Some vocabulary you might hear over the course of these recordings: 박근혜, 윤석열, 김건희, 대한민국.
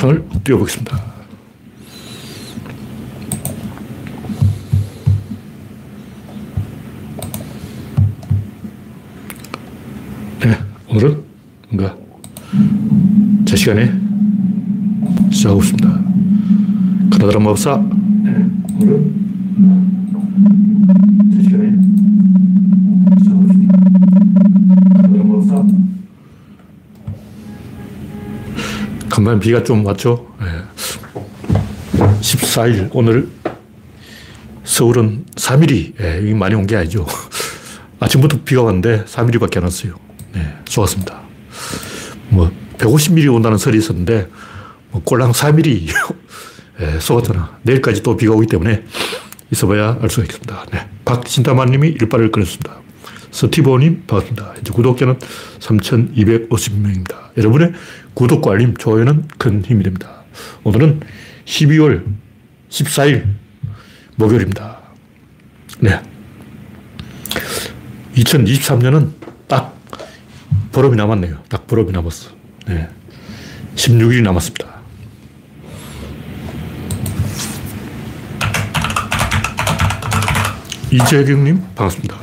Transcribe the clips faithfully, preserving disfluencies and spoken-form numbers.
창을 띄워보겠습니다. 네, 오늘은 뭔가 제 시간에 시작하고 있습니다. 가나다라 마법사. 네, 오늘은 제 시간에 시작하고 있습니다. 가나다라 마법사. 간만에 비가 좀 왔죠? 네. 십사 일, 오늘 서울은 삼 밀리미터. 네, 많이 온 게 아니죠. 아침부터 비가 왔는데 삼 밀리미터밖에 안 왔어요. 네, 좋았습니다. 뭐 백오십 밀리미터 온다는 설이 있었는데 뭐 꼴랑 사 밀리미터 예, 속았잖아. 내일까지 또 비가 오기 때문에 있어봐야 알 수가 있겠습니다. 네, 박신타마님이 일발을 끊었습니다. 스티보님 반갑습니다. 이제 구독자는 삼천이백오십 명입니다. 여러분의 구독과 알림, 좋아요는 큰 힘이 됩니다. 오늘은 십이월 십사일 목요일입니다. 네, 이천이십삼 년은 딱 보름이 남았네요. 딱 보름이 남았어. 네, 십육 일이 남았습니다. 이재경님 반갑습니다.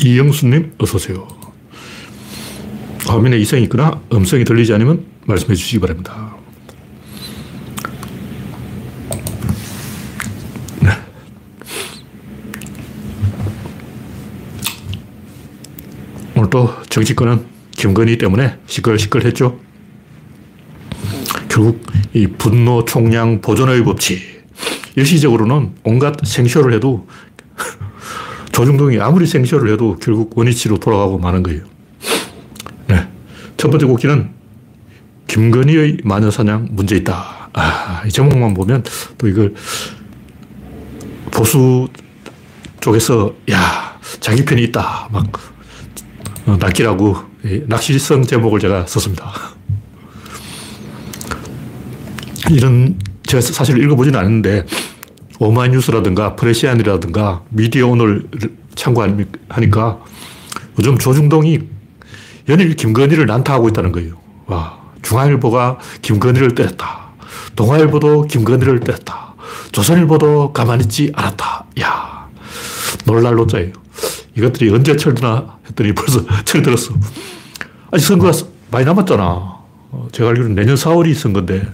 이영수님 어서오세요. 화면에 이상이 있거나 음성이 들리지 않으면 말씀해 주시기 바랍니다. 네. 오늘 또 정치권은 김건희 때문에 시끌시끌했죠. 결국 이 분노 총량 보존의 법칙. 일시적으로는 온갖 생쇼를 해도 조중동이 아무리 생쇼를 해도 결국 원위치로 돌아가고 마는 거예요. 네, 첫 번째 곡기는 김건희의 마녀사냥 문제 있다. 아, 이 제목만 보면 또 이걸 보수 쪽에서 야 자기 편이 있다 막 낚이라고 낚시성 제목을 제가 썼습니다. 이런 제가 사실 읽어보지는 않았는데 오마이뉴스라든가 프레시안이라든가 미디어오늘 참고하니까 요즘 조중동이 연일 김건희를 난타하고 있다는 거예요. 와, 중앙일보가 김건희를 때렸다. 동아일보도 김건희를 때렸다. 조선일보도 가만히 있지 않았다. 이야, 놀랄 노자예요. 이것들이 언제 철드나 했더니 벌써 철들었어. 아직 선거가 많이 남았잖아. 제가 알기로는 내년 사월이 선거인데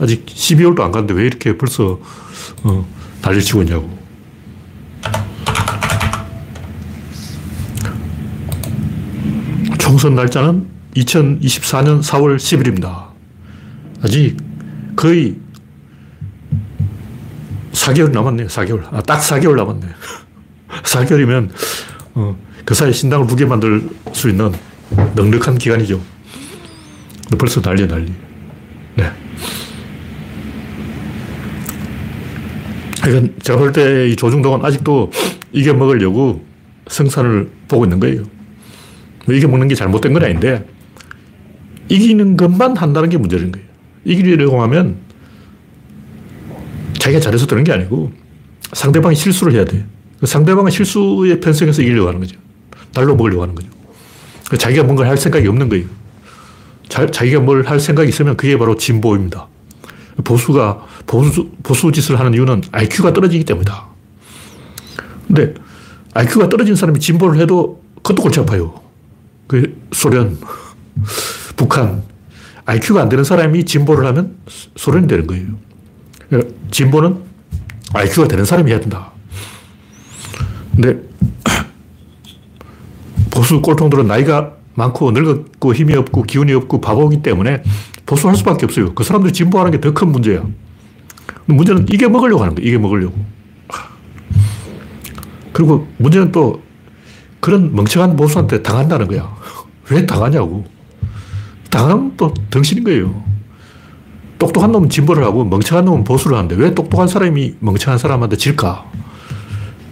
아직 십이월도 안 갔는데 왜 이렇게 벌써 어, 난리를 치고 있냐고. 총선 날짜는 이천이십사년 사월 십일입니다. 아직 거의 사 개월 남았네요. 사 개월. 아, 딱 사 개월 남았네. 사 개월이면 어, 그 사이 신당을 두 개 만들 수 있는 넉넉한 기간이죠. 근데 벌써 난리야 난리. 네. 그러니까 제가 볼 때 이 조중동은 아직도 이겨먹으려고 성산을 보고 있는 거예요. 뭐 이겨먹는 게 잘못된 건 아닌데 이기는 것만 한다는 게 문제인 거예요. 이기려고 하면 자기가 잘해서 되는 게 아니고 상대방이 실수를 해야 돼요. 상대방은 실수에 편성해서 이기려고 하는 거죠. 날로 먹으려고 하는 거죠. 자기가 뭔가를 할 생각이 없는 거예요. 자, 자기가 뭘 할 생각이 있으면 그게 바로 진보입니다. 보수가 보수, 보수 짓을 하는 이유는 아이큐가 떨어지기 때문이다. 근데 아이큐가 떨어진 사람이 진보를 해도 그것도 골치 아파요. 그 소련, 북한, 아이큐가 안 되는 사람이 진보를 하면 소련이 되는 거예요. 그러니까 진보는 아이큐가 되는 사람이 해야 된다. 근데 보수 꼴통들은 나이가 많고 늙었고 힘이 없고 기운이 없고 바보이기 때문에 보수할 수밖에 없어요. 그 사람들이 진보하는 게 더 큰 문제야. 문제는 이게 먹으려고 하는 거야. 이게 먹으려고. 그리고 문제는 또 그런 멍청한 보수한테 당한다는 거야. 왜 당하냐고. 당하면 또 덩신인 거예요. 똑똑한 놈은 진보를 하고 멍청한 놈은 보수를 하는데 왜 똑똑한 사람이 멍청한 사람한테 질까?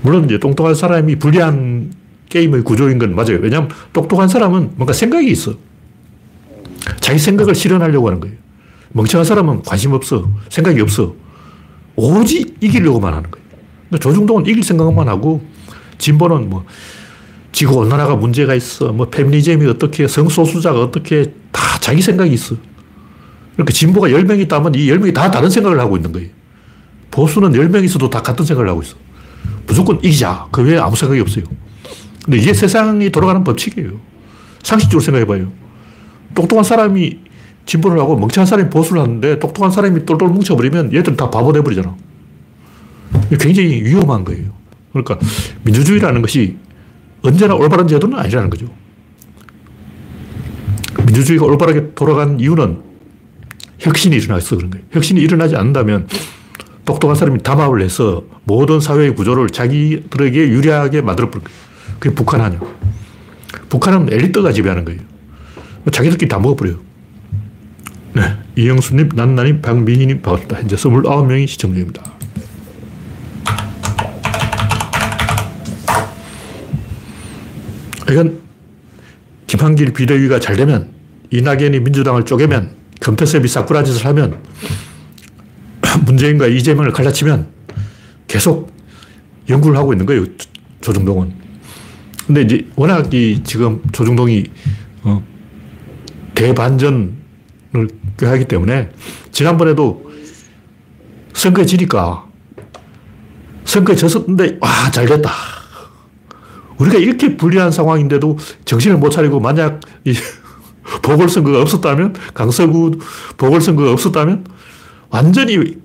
물론 이제 똑똑한 사람이 불리한 게임의 구조인 건 맞아요. 왜냐하면 똑똑한 사람은 뭔가 생각이 있어. 자기 생각을 실현하려고 하는 거예요. 멍청한 사람은 관심 없어. 생각이 없어. 오로지 이기려고만 하는 거예요. 근데 조중동은 이길 생각만 하고, 진보는 뭐, 지구온난화가 문제가 있어. 뭐, 페미니즘이 어떻게, 성소수자가 어떻게, 다 자기 생각이 있어. 그러니까 진보가 열 명 있다면 이 열 명이 다 다른 생각을 하고 있는 거예요. 보수는 열 명 있어도 다 같은 생각을 하고 있어. 무조건 이기자. 그 외에 아무 생각이 없어요. 근데 이게 세상이 돌아가는 법칙이에요. 상식적으로 생각해봐요. 똑똑한 사람이 진보를 하고 멍청한 사람이 보수를 하는데 똑똑한 사람이 똘똘 뭉쳐버리면 얘들은 다 바보 돼버리잖아. 굉장히 위험한 거예요. 그러니까 민주주의라는 것이 언제나 올바른 제도는 아니라는 거죠. 민주주의가 올바르게 돌아간 이유는 혁신이 일어나서 그런 거예요. 혁신이 일어나지 않는다면 똑똑한 사람이 담합을 해서 모든 사회의 구조를 자기들에게 유리하게 만들어버릴 거예요. 그게 북한 아니야. 북한은 엘리트가 지배하는 거예요. 자기들끼리 다 먹어버려요. 네, 이영수님, 난나님, 박민희님 반갑습니다. 현재 이십구 명이 시청 중입니다. 이건 김한길 비대위가 잘 되면, 이낙연이 민주당을 쪼개면, 금태섭이 사쿠라짓을 하면, 문재인과 이재명을 갈라치면 계속 연구를 하고 있는 거예요, 조중동은. 근데 이제 워낙 이 지금 조중동이 어, 대반전 하기 때문에 지난번에도 선거에 지니까 선거에 졌었는데 와, 잘됐다. 우리가 이렇게 불리한 상황인데도 정신을 못 차리고 만약 이 보궐선거가 없었다면, 강서구 보궐선거가 없었다면 완전히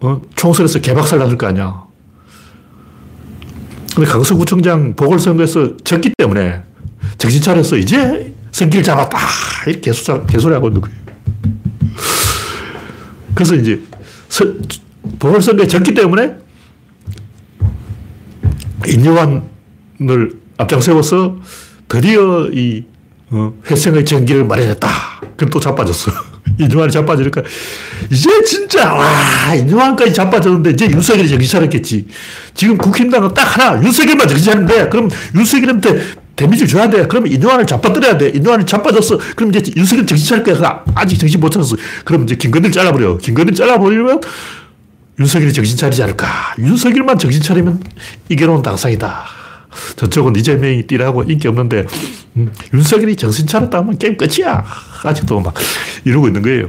어, 총선에서 개박살 났을 거 아니야. 근데 강서구청장 보궐선거에서 졌기 때문에 정신 차려서 이제 생길 잡았다 이렇게 개소리 하고 있는 거예요. 그래서 이제 서, 보궐선거에 졌기 때문에 인요한을 앞장세워서 드디어 이 어, 회생의 전기를 마련했다. 그럼 또 자빠졌어. 인요한이 자빠지니까 이제 진짜 와, 인요한까지 자빠졌는데 이제 윤석열이 정신 차렸겠지. 지금 국힘당은 딱 하나, 윤석열만 정신 차린대. 그럼 윤석열한테 데미지를 줘야 돼. 그럼 인요한을 잡아들여야 돼. 인요한이 자빠졌어. 그럼 이제 윤석열 정신 차릴 거야. 아직 정신 못 차렸어. 그럼 이제 김건희를 잘라버려. 김건희를 잘라버리면 윤석열이 정신 차리지 않을까. 윤석열만 정신 차리면 이겨놓은 당상이다. 저쪽은 이재명이 뛰라고 인기 없는데 음, 윤석열이 정신 차렸다 하면 게임 끝이야. 아직도 막 이러고 있는 거예요.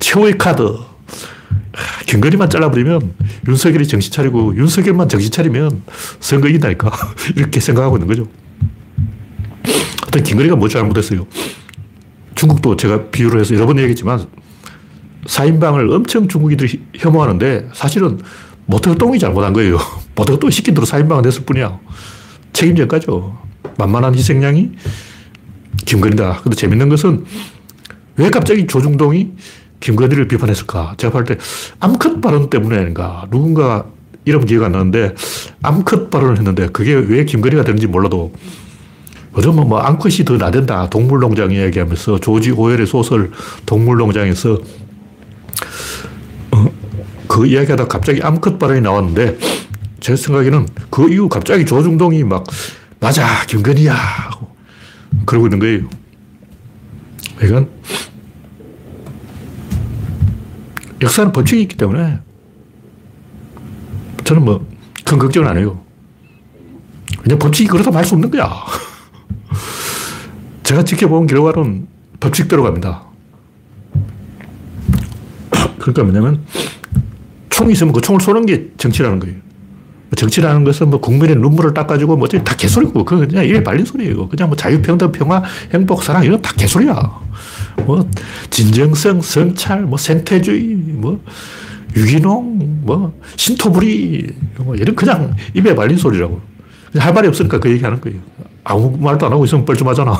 최후의 카드. 김건희만 잘라버리면 윤석열이 정신 차리고 윤석열만 정신 차리면 선거 이긴다니까. 이렇게 생각하고 있는 거죠. 하여튼 김건희가 뭐 잘못했어요. 중국도 제가 비유를 해서 여러 번 얘기했지만 사인방을 엄청 중국인들이 혐오하는데 사실은 모태똥이 잘못한 거예요. 모태똥이 시킨 대로 사인방을 냈을 뿐이야. 책임전까지요. 만만한 희생양이 김건희다. 근데 재밌는 것은 왜 갑자기 조중동이 김건희를 비판했을까? 제가 볼 때 암컷 발언 때문에 아닌가. 누군가 이름 기억이 안 나는데 암컷 발언을 했는데 그게 왜 김건희가 되는지 몰라도 요즘은 뭐 암컷이 더 나댄다. 동물농장 이야기하면서 조지 오웰의 소설 동물농장에서 어, 그 이야기하다 갑자기 암컷 발언이 나왔는데 제 생각에는 그 이후 갑자기 조중동이 막 맞아, 김건희야 하고 그러고 있는 거예요. 이건 역사는 법칙이 있기 때문에 저는 뭐 큰 걱정은 안 해요. 그냥 법칙이 그렇다고 할 수 없는 거야. 제가 지켜본 결과는 법칙대로 갑니다. 그러니까 뭐냐면 총이 있으면 그 총을 쏘는 게 정치라는 거예요. 정치라는 것은 뭐 국민의 눈물을 닦아주고 뭐 다 개소리고 그건 그냥 일 발린 소리예요. 그냥 뭐 자유, 평등, 평화, 행복, 사랑 이런 다 개소리야. 뭐 진정성, 성찰, 뭐 생태주의, 뭐 유기농, 뭐 신토불이 뭐 이런 그냥 입에 발린 소리라고. 할 말이 없으니까 그 얘기하는 거예요. 아무 말도 안 하고 있으면 뻘쭘하잖아.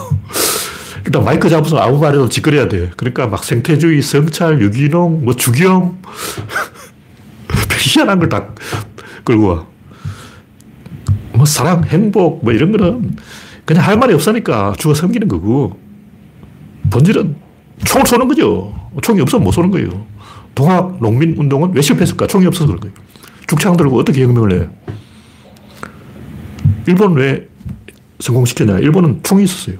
일단 마이크 잡아서 아무 말이라도 짓거려야 돼. 그러니까 막 생태주의, 성찰, 유기농, 뭐 주겸 희한한 걸 다 끌고 와. 뭐 사랑, 행복 뭐 이런 거는 그냥 할 말이 없으니까 주워 섬기는 거고 본질은 총을 쏘는 거죠. 총이 없으면 못 쏘는 거예요. 동학 농민운동은 왜 실패했을까? 총이 없어서 그런 거예요. 죽창 들고 어떻게 혁명을 해요? 일본은 왜 성공시켰냐? 일본은 총이 있었어요.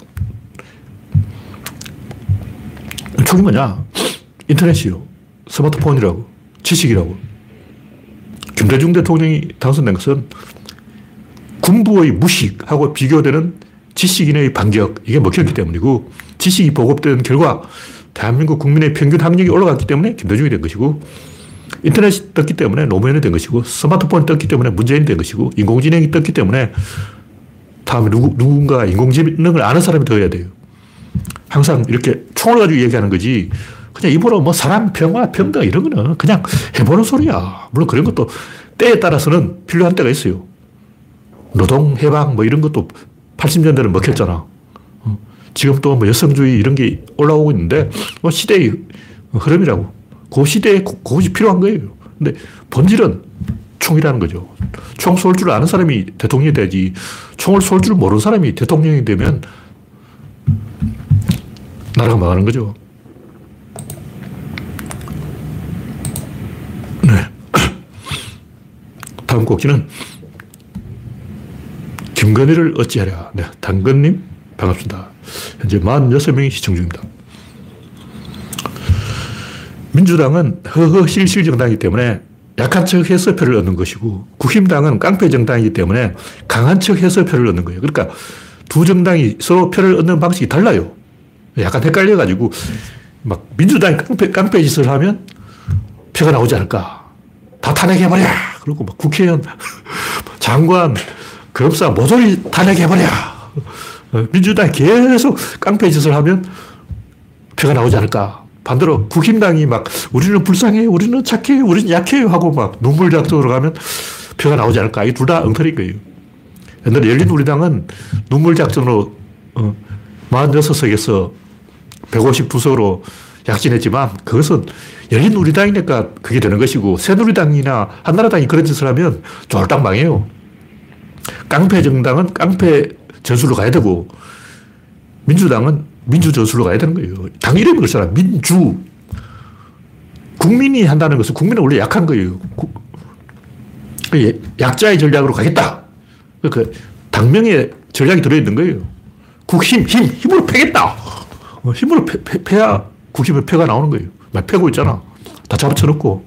총이 뭐냐? 인터넷이요. 스마트폰이라고. 지식이라고. 김대중 대통령이 당선된 것은 군부의 무식하고 비교되는 지식인의 반격, 이게 먹혔기 때문이고 지식이 보급된 결과 대한민국 국민의 평균 학력이 올라갔기 때문에 김대중이 된 것이고, 인터넷이 떴기 때문에 노무현이 된 것이고, 스마트폰이 떴기 때문에 문재인이 된 것이고, 인공지능이 떴기 때문에 다음에 누구, 누군가 인공지능을 아는 사람이 되어야 돼요. 항상 이렇게 총을 가지고 얘기하는 거지, 그냥 입으로 뭐 사람, 평화, 평등 이런 거는 그냥 해보는 소리야. 물론 그런 것도 때에 따라서는 필요한 때가 있어요. 노동, 해방 뭐 이런 것도 팔십 년대는 먹혔잖아. 지금 또 뭐 여성주의 이런 게 올라오고 있는데 뭐 시대의 흐름이라고. 그 시대에 그것이 필요한 거예요. 근데 본질은 총이라는 거죠. 총 쏠 줄 아는 사람이 대통령이 되지, 총을 쏠 줄 모르는 사람이 대통령이 되면 나라가 망하는 거죠. 네. 다음 곡지는 김건희를 어찌하랴. 네, 당근님 반갑습니다. 현재 사십육 명이 시청 중입니다. 민주당은 허허실실 정당이기 때문에 약한 척 해서 표를 얻는 것이고, 국힘당은 깡패 정당이기 때문에 강한 척 해서 표를 얻는 거예요. 그러니까 두 정당이 서로 표를 얻는 방식이 달라요. 약간 헷갈려가지고 막 민주당이 깡패, 깡패 짓을 하면 표가 나오지 않을까. 다 탄핵해버려. 그리고 막 국회의원, 장관, 검사 모조리 탄핵해버려. 민주당이 계속 깡패 짓을 하면 표가 나오지 않을까. 반대로 국힘당이 막 우리는 불쌍해, 우리는 착해, 우리는 약해 하고 막 눈물 작전으로 가면 표가 나오지 않을까. 이 둘 다 엉터리인 거예요. 옛날에 열린우리당은 눈물 작전으로 사십육 석에서 백오십이 석으로 약진했지만, 그것은 열린우리당이니까 그게 되는 것이고, 새누리당이나 한나라당이 그런 짓을 하면 쫄딱 망해요. 깡패 정당은 깡패 전술로 가야 되고, 민주당은 민주 전술로 가야 되는 거예요. 당 이름이 그렇잖아. 민주. 국민이 한다는 것은, 국민은 원래 약한 거예요. 구, 약자의 전략으로 가겠다. 그러니까 당명의 전략이 들어있는 거예요. 국힘, 힘, 힘으로 패겠다. 힘으로 패, 패, 패야 국힘의 패가 나오는 거예요. 막 패고 있잖아. 다 잡쳐놓고.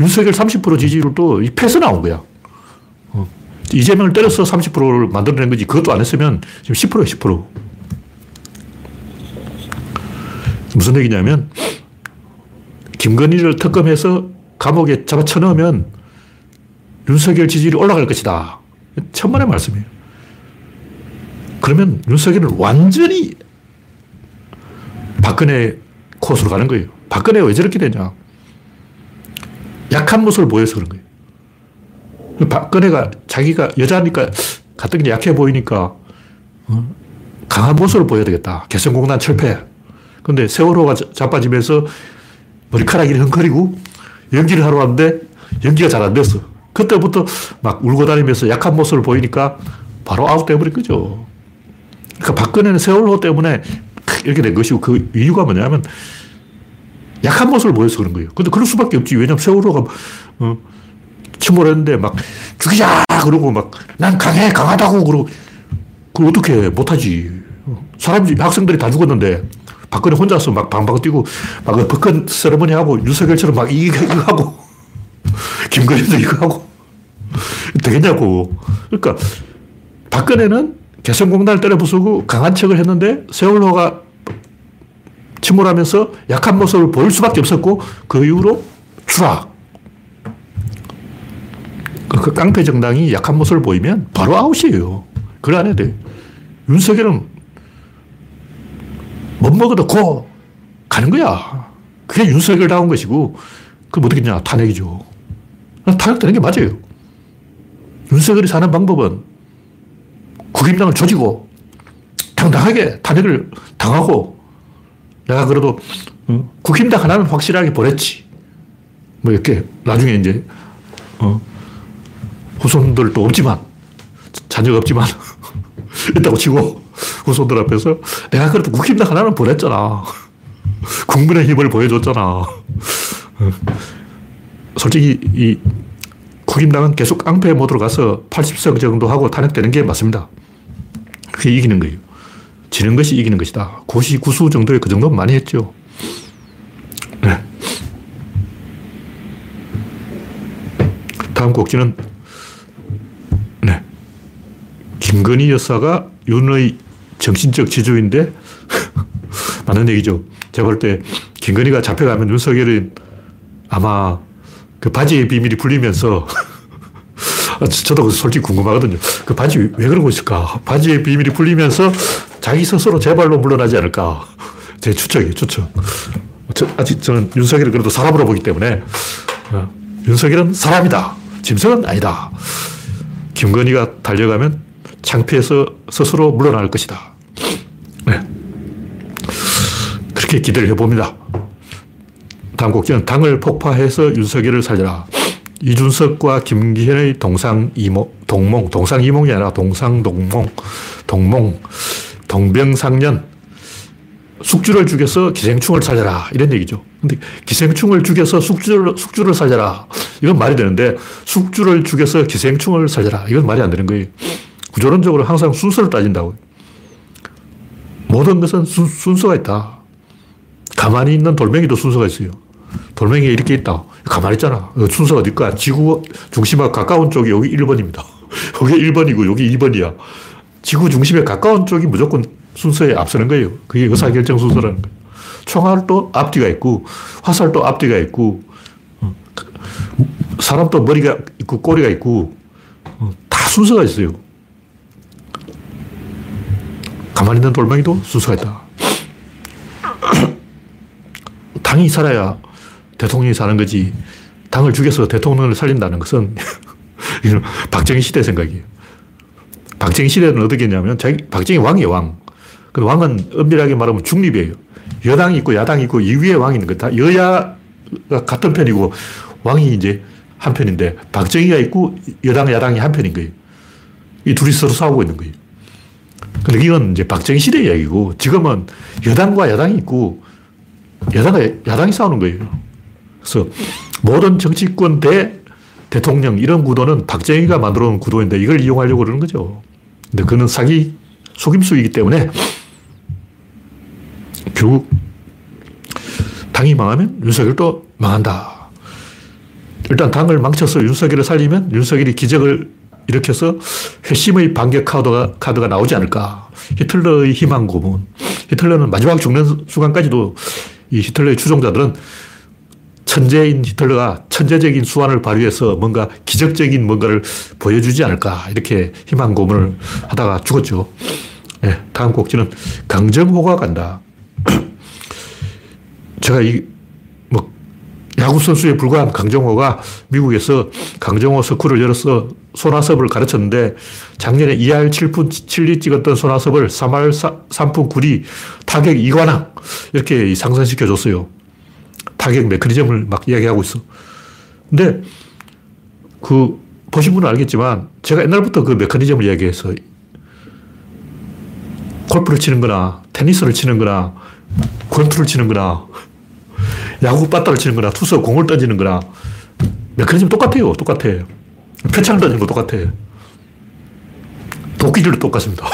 윤석열 삼십 퍼센트 지지율도 이 패서 나온 거야. 이재명을 때려서 삼십 퍼센트를 만들어낸 거지. 그것도 안 했으면 지금 십 퍼센트예요, 십 퍼센트. 무슨 얘기냐면, 김건희를 특검해서 감옥에 잡아쳐 넣으면 윤석열 지지율이 올라갈 것이다. 천만의 말씀이에요. 그러면 윤석열은 완전히 박근혜 코스로 가는 거예요. 박근혜가 왜 저렇게 되냐. 약한 모습을 보여서 그런 거예요. 박근혜가 자기가 여자니까 가뜩 약해 보이니까 강한 모습을 보여야 되겠다. 개성공단 철폐. 근데 세월호가 자빠지면서 머리카락이 흥거리고 연기를 하러 왔는데 연기가 잘 안 됐어. 그때부터 막 울고 다니면서 약한 모습을 보이니까 바로 아웃돼버린 거죠. 그러니까 박근혜는 세월호 때문에 이렇게 된 것이고, 그 이유가 뭐냐면 약한 모습을 보여서 그런 거예요. 근데 그럴 수밖에 없지. 왜냐면 세월호가 어, 침몰했는데 막 죽이자 그러고 막 난 강해, 강하다고 그러고, 그걸 어떻게 해? 못하지. 사람들이, 학생들이 다 죽었는데 박근혜 혼자서 막 방방 뛰고 막 벚꽃 세레머니 하고, 윤석열처럼 막 이거 하고 김건희도 이거 하고 되겠냐고. 그러니까 박근혜는 개성공단을 때려 부수고 강한 척을 했는데, 세월호가 침몰하면서 약한 모습을 보일 수밖에 없었고, 그 이후로 추락. 그 깡패 정당이 약한 모습을 보이면 바로 아웃이에요. 그걸 안 해야 돼요. 윤석열은 못 먹어도 고 가는 거야. 그게 윤석열 다운 것이고, 그럼 어떻게 되냐. 탄핵이죠. 탄핵되는 게 맞아요. 윤석열이 사는 방법은 국힘당을 조지고 당당하게 탄핵을 당하고, 내가 그래도 어? 국힘당 하나는 확실하게 보냈지. 뭐 이렇게 나중에 이제 어? 후손들도 없지만, 자녀가 없지만 있다고 치고, 후손들 앞에서 내가 그래도 국힘당 하나는 보냈잖아. 국민의 힘을 보여줬잖아. 솔직히 이 국힘당은 계속 깡패 모드로 가서 팔십 석 정도 하고 탄핵되는 게 맞습니다. 그게 이기는 거예요. 지는 것이 이기는 것이다. 고시, 구수 정도에 그 정도는 많이 했죠. 네. 다음 곡지는 김건희 여사가 윤의 정신적 지주인데 많은 얘기죠. 제가 볼 때 김건희가 잡혀가면 윤석열이 아마 그 바지의 비밀이 풀리면서 저도 솔직히 궁금하거든요. 그 바지 왜 그러고 있을까? 바지의 비밀이 풀리면서 자기 스스로 제발로 물러나지 않을까? 제 추측이에요, 추측. 저, 아직 저는 윤석열을 그래도 사람으로 보기 때문에 윤석열은 사람이다. 짐승은 아니다. 김건희가 달려가면 창피해서 스스로 물러날 것이다. 네. 그렇게 기대를 해봅니다. 다음 곡지는 당을 폭파해서 윤석열을 살려라. 이준석과 김기현의 동상이몽, 동몽, 동상이몽이 아니라 동상동몽, 동몽, 동병상련, 숙주를 죽여서 기생충을 살려라. 이런 얘기죠. 근데 기생충을 죽여서 숙주를, 숙주를 살려라. 이건 말이 되는데 숙주를 죽여서 기생충을 살려라. 이건 말이 안 되는 거예요. 구조론적으로 항상 순서를 따진다고요. 모든 것은 순, 순서가 있다. 가만히 있는 돌멩이도 순서가 있어요. 돌멩이가 이렇게 있다. 가만히 있잖아. 순서가 어디 거야? 지구 중심하고 가까운 쪽이 여기 일 번입니다. 여기 일 번이고 여기 이 번이야. 지구 중심에 가까운 쪽이 무조건 순서에 앞서는 거예요. 그게 의사결정 순서라는 거예요. 총알도 앞뒤가 있고 화살도 앞뒤가 있고 사람도 머리가 있고 꼬리가 있고 다 순서가 있어요. 가만히 있는 돌멩이도 순서가 있다. 당이 살아야 대통령이 사는 거지 당을 죽여서 대통령을 살린다는 것은 박정희 시대 생각이에요. 박정희 시대는 어떻게 했냐면 자기, 박정희 왕이에요. 왕. 그 왕은 엄밀하게 말하면 중립이에요. 여당이 있고 야당이 있고 이 위에 왕이 있는 거다. 여야가 같은 편이고 왕이 이제 한 편인데 박정희가 있고 여당 야당이 한 편인 거예요. 이 둘이 서로 싸우고 있는 거예요. 근데 이건 이제 박정희 시대 이야기고 지금은 여당과 야당이 있고 여당과 야당이 싸우는 거예요. 그래서 모든 정치권 대 대통령 이런 구도는 박정희가 만들어 놓은 구도인데 이걸 이용하려고 그러는 거죠. 근데 그건 사기 속임수이기 때문에 결국 당이 망하면 윤석열도 망한다. 일단 당을 망쳐서 윤석열을 살리면 윤석열이 기적을 일으켜서 회심의 반격 카드가, 카드가 나오지 않을까. 히틀러의 희망 고문. 히틀러는 마지막 죽는 순간까지도 이 히틀러의 추종자들은 천재인 히틀러가 천재적인 수완을 발휘해서 뭔가 기적적인 뭔가를 보여주지 않을까. 이렇게 희망 고문을 하다가 죽었죠. 네, 다음 곡지는 강정호가 간다. 제가 이 뭐 야구선수에 불과한 강정호가 미국에서 강정호 스쿨을 열어서 손아섭을 가르쳤는데 작년에 이 할 칠 푼 칠 리 찍었던 손아섭을 삼 할 삼 푼 구 리 타격 이 관왕 이렇게 상승시켜줬어요. 타격 메커니즘을 막 이야기하고 있어. 근데 그 보신 분은 알겠지만 제가 옛날부터 그 메커니즘을 이야기해서 골프를 치는 거나 테니스를 치는 거나 권투를 치는 거나 야구 빠따를 치는 거나 투수 공을 던지는 거나 메커니즘 똑같아요. 똑같아요. 표창 던지는 거 똑같아. 도끼질도 똑같습니다.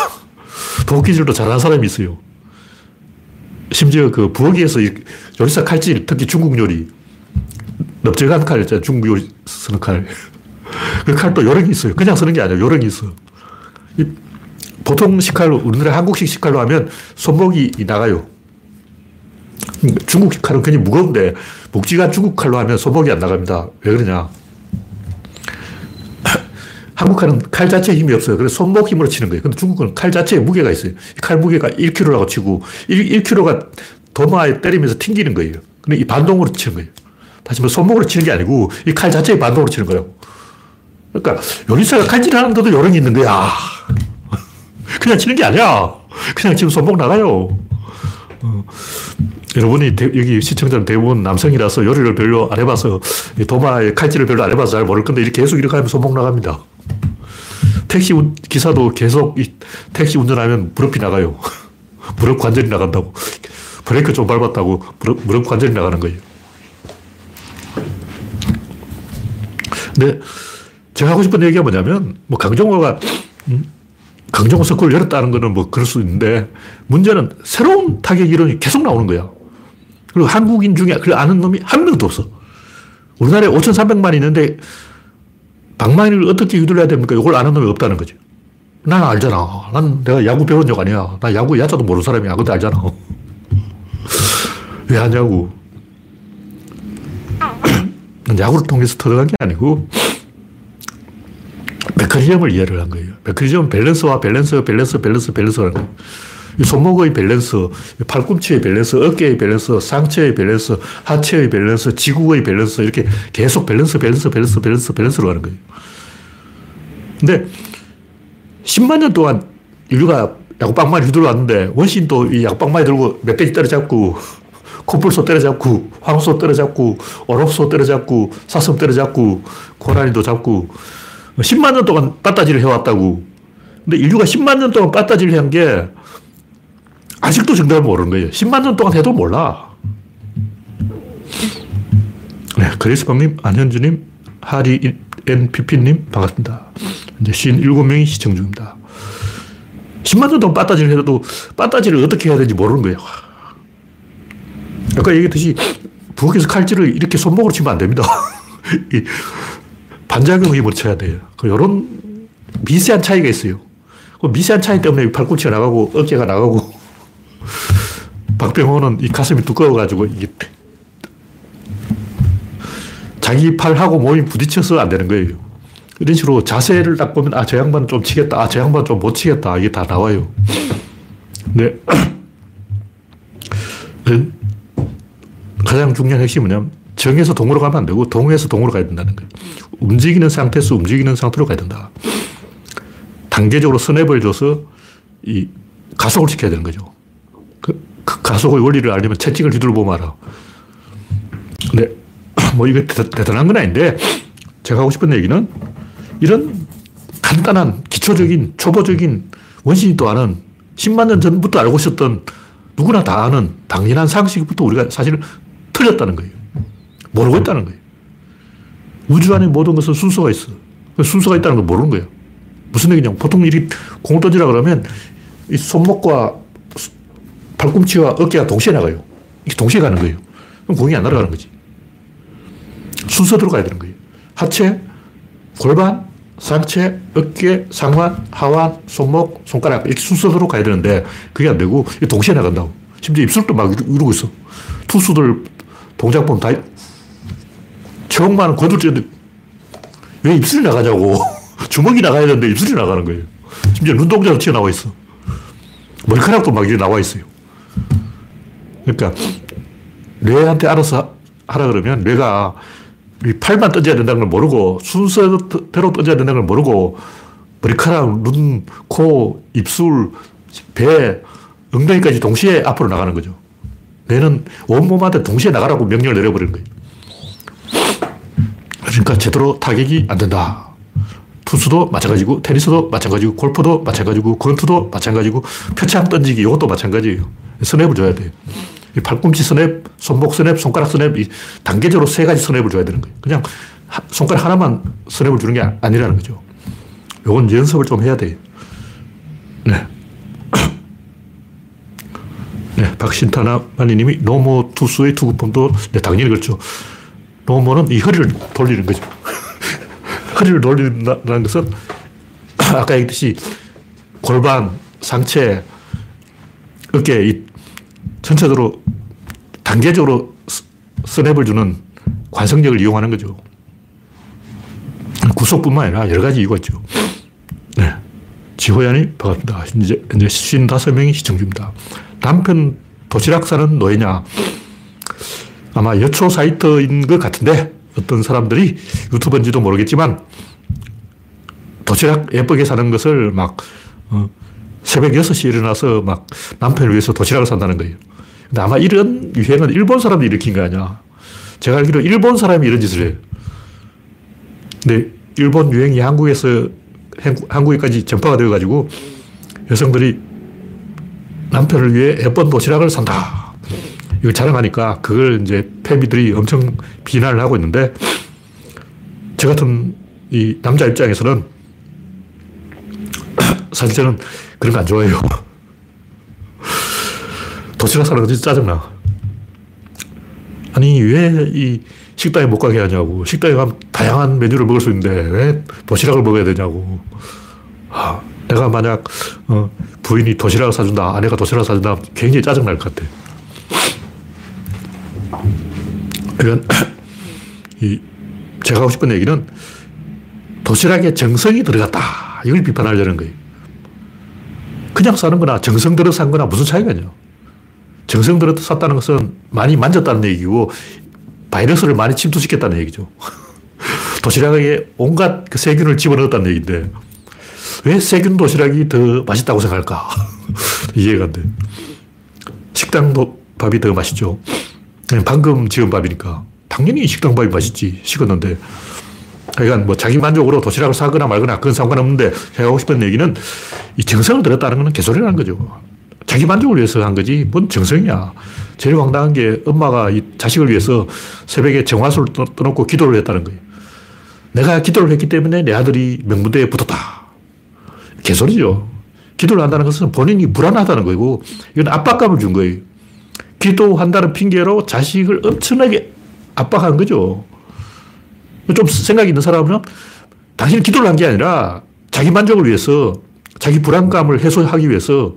도끼질도 잘하는 사람이 있어요. 심지어 그 부엌에서 요리사 칼질, 특히 중국 요리, 넓적한 칼 있잖아요. 중국 요리 쓰는 칼. 그 칼도 요령이 있어요. 그냥 쓰는 게 아니에요. 요령이 있어. 보통 식칼로, 우리나라 한국식 식칼로 하면 손목이 나가요. 중국식 칼은 그냥 무거운데, 묵직한 중국 칼로 하면 손목이 안 나갑니다. 왜 그러냐. 한국 칼은 칼 자체에 힘이 없어요. 그래서 손목 힘으로 치는 거예요. 근데 중국은 칼 자체에 무게가 있어요. 칼 무게가 일 킬로그램라고 치고, 일 킬로그램가 도마에 때리면서 튕기는 거예요. 근데 이 반동으로 치는 거예요. 다시 말해, 손목으로 치는 게 아니고, 이 칼 자체에 반동으로 치는 거라고. 그러니까, 요리사가 칼질하는데도 요령이 있는 거야. 그냥 치는 게 아니야. 그냥 지금 손목 나가요. 어, 여러분이 대, 여기 시청자는 대부분 남성이라서 요리를 별로 안 해봐서, 도마에 칼질을 별로 안 해봐서 잘 모를 건데, 이렇게 계속 이렇게 하면 손목 나갑니다. 택시 기사도 계속 이 택시 운전하면 무릎이 나가요. 무릎 관절이 나간다고. 브레이크 좀 밟았다고 무릎, 무릎 관절이 나가는 거예요. 근데 제가 하고 싶은 얘기가 뭐냐면 뭐 강정호가 음, 강정호 스쿨을 열었다는 거는 뭐 그럴 수 있는데 문제는 새로운 타격 이론이 계속 나오는 거야. 그리고 한국인 중에 그걸 아는 놈이 한 명도 없어. 우리나라에 오천삼백만 있는데 방망이를 어떻게 휘둘러야 됩니까? 이걸 아는 놈이 없다는 거죠. 난 알잖아. 난 내가 야구 배운 적 아니야. 나 야구 야자도 모르는 사람이야. 근데 알잖아. 왜 하냐고. 야구를 통해서 터득한 게 아니고 메커니즘을 이해를 한 거예요. 메커니즘은 밸런스와 밸런스, 밸런스, 밸런스, 밸런스라는 거예요. 손목의 밸런스, 팔꿈치의 밸런스, 어깨의 밸런스, 상체의 밸런스, 하체의 밸런스, 지구의 밸런스, 이렇게 계속 밸런스, 밸런스, 밸런스, 밸런스, 밸런스로 하는 거예요. 근데 십만 년 동안 인류가 야구방망이 휘둘러 왔는데 원시인도 이 야구방망이 들고 멧돼지 때려잡고 코뿔소 때려잡고 황소 때려잡고 어록소 때려잡고 사슴 때려잡고 고라니도 잡고 십만 년 동안 빠따지를 해왔다고. 근데 인류가 십만 년 동안 빠따지를 한 게 아직도 정답을 모르는 거예요. 십만 년 동안 해도 몰라. 네, 그리스방님, 안현주님, 하리 엔피피님 반갑습니다. 이제 오십칠 명이 시청 중입니다. 십만 년 동안 빠따지를 해도 빠따지를 어떻게 해야 되는지 모르는 거예요. 아까 얘기했듯이 부엌에서 칼질을 이렇게 손목으로 치면 안 됩니다. 이 반작용이 멈춰야 돼요. 이런 미세한 차이가 있어요. 그 미세한 차이 때문에 팔꿈치가 나가고 어깨가 나가고 박병호는 이 가슴이 두꺼워가지고 이게 자기 팔하고 몸이 부딪혀서 안 되는 거예요. 이런 식으로 자세를 딱 보면 아, 저 양반 좀 치겠다, 아, 저 양반 좀 못 치겠다, 이게 다 나와요. 네. 네. 가장 중요한 핵심은 뭐냐면 정에서 동으로 가면 안 되고 동에서 동으로 가야 된다는 거예요. 움직이는 상태에서 움직이는 상태로 가야 된다. 단계적으로 스냅을 줘서 이 가속을 시켜야 되는 거죠. 그, 그 가속의 원리를 알려면 채찍을 휘둘러 보면 알아. 근데 뭐 이거 대, 대단한 건 아닌데 제가 하고 싶은 얘기는 이런 간단한 기초적인 초보적인 원시인도 아는 십만 년 전부터 알고 있었던 누구나 다 아는 당연한 상식부터 우리가 사실은 틀렸다는 거예요. 모르고 있다는 거예요. 우주 안에 모든 것은 순서가 있어. 순서가 있다는 걸 모르는 거예요. 무슨 얘기냐면 보통 이렇게 공을 던지라 그러면 이 손목과 팔꿈치와 어깨가 동시에 나가요. 이게 동시에 가는 거예요. 그럼 공이 안 날아가는 거지. 순서대로 가야 되는 거예요. 하체, 골반, 상체, 어깨, 상완, 하완, 손목, 손가락 이렇게 순서대로 가야 되는데 그게 안 되고 동시에 나간다고. 심지어 입술도 막 이러고 있어. 투수들 동작 보면 다 체육만은 거둘지는데 왜 입술이 나가냐고. 주먹이 나가야 되는데 입술이 나가는 거예요. 심지어 눈동자도 튀어나와 있어. 머리카락도 막 이렇게 나와 있어요. 그러니까 뇌한테 알아서 하라 그러면 뇌가 이 팔만 던져야 된다는 걸 모르고 순서대로 던져야 된다는 걸 모르고 머리카락, 눈, 코, 입술, 배, 엉덩이까지 동시에 앞으로 나가는 거죠. 뇌는 온몸한테 동시에 나가라고 명령을 내려버리는 거예요. 그러니까 제대로 타격이 안 된다. 투수도 마찬가지고 테니스도 마찬가지고 골프도 마찬가지고 권투도 마찬가지고 표창 던지기 이것도 마찬가지예요. 스냅을 줘야 돼요. 이 팔꿈치 스냅, 손목 스냅, 손가락 스냅, 이 단계적으로 세 가지 스냅을 줘야 되는 거예요. 그냥 하, 손가락 하나만 스냅을 주는 게 아니라는 거죠. 요건 연습을 좀 해야 돼요. 네. 네. 박신타나 마니님이 노모 투수의 투구폼도, 네, 당연히 그렇죠. 노모는 이 허리를 돌리는 거죠. 허리를 돌린다는 것은 아까 얘기했듯이 골반, 상체, 어깨, 이 전체적으로 단계적으로 스냅을 주는 관성력을 이용하는 거죠. 구속뿐만 아니라 여러 가지 이유가 있죠. 네. 지호연이 반갑습니다. 이제, 이제 오십오 명이 시청 중입니다. 남편 도시락 사는 노예냐. 아마 여초 사이트인 것 같은데 어떤 사람들이 유튜버인지도 모르겠지만 도시락 예쁘게 사는 것을 막 어, 새벽 여섯 시에 일어나서 막 남편을 위해서 도시락을 산다는 거예요. 근데 아마 이런 유행은 일본 사람이 일으킨 거 아니야. 제가 알기로 일본 사람이 이런 짓을 해요. 근데 일본 유행이 한국에서, 한국에까지 전파가 되어가지고 여성들이 남편을 위해 예쁜 도시락을 산다. 이걸 자랑하니까 그걸 이제 패미들이 엄청 비난을 하고 있는데 저 같은 이 남자 입장에서는 사실 저는 그런 거 안 좋아해요. 도시락 사는 거 진짜 짜증나. 아니, 왜 이 식당에 못 가게 하냐고. 식당에 가면 다양한 메뉴를 먹을 수 있는데 왜 도시락을 먹어야 되냐고. 아, 내가 만약 어, 부인이 도시락을 사준다, 아내가 도시락을 사준다, 굉장히 짜증날 것 같아. 이건 이 제가 하고 싶은 얘기는 도시락에 정성이 들어갔다. 이걸 비판하려는 거예요. 그냥 사는 거나 정성 들어서 산 거나 무슨 차이가 있냐. 정성 들어서 샀다는 것은 많이 만졌다는 얘기고 바이러스를 많이 침투시켰다는 얘기죠. 도시락에 온갖 그 세균을 집어넣었다는 얘기인데 왜 세균 도시락이 더 맛있다고 생각할까? 이해가 안 돼. 식당 밥이 더 맛있죠. 방금 지은 밥이니까. 당연히 식당 밥이 맛있지. 식었는데. 그러니까 뭐 자기 만족으로 도시락을 사거나 말거나 그건 상관없는데 제가 하고 싶은 얘기는 이 정성을 들었다는 건 개소리라는 거죠. 자기 만족을 위해서 한 거지 뭔 정성이야. 제일 황당한 게 엄마가 이 자식을 위해서 새벽에 정화수를 떠놓고 기도를 했다는 거예요. 내가 기도를 했기 때문에 내 아들이 명문대에 붙었다. 개소리죠. 기도를 한다는 것은 본인이 불안하다는 거고 이건 압박감을 준 거예요. 기도한다는 핑계로 자식을 엄청나게 압박한 거죠. 좀 생각이 있는 사람은 당신이 기도를 한 게 아니라 자기 만족을 위해서 자기 불안감을 해소하기 위해서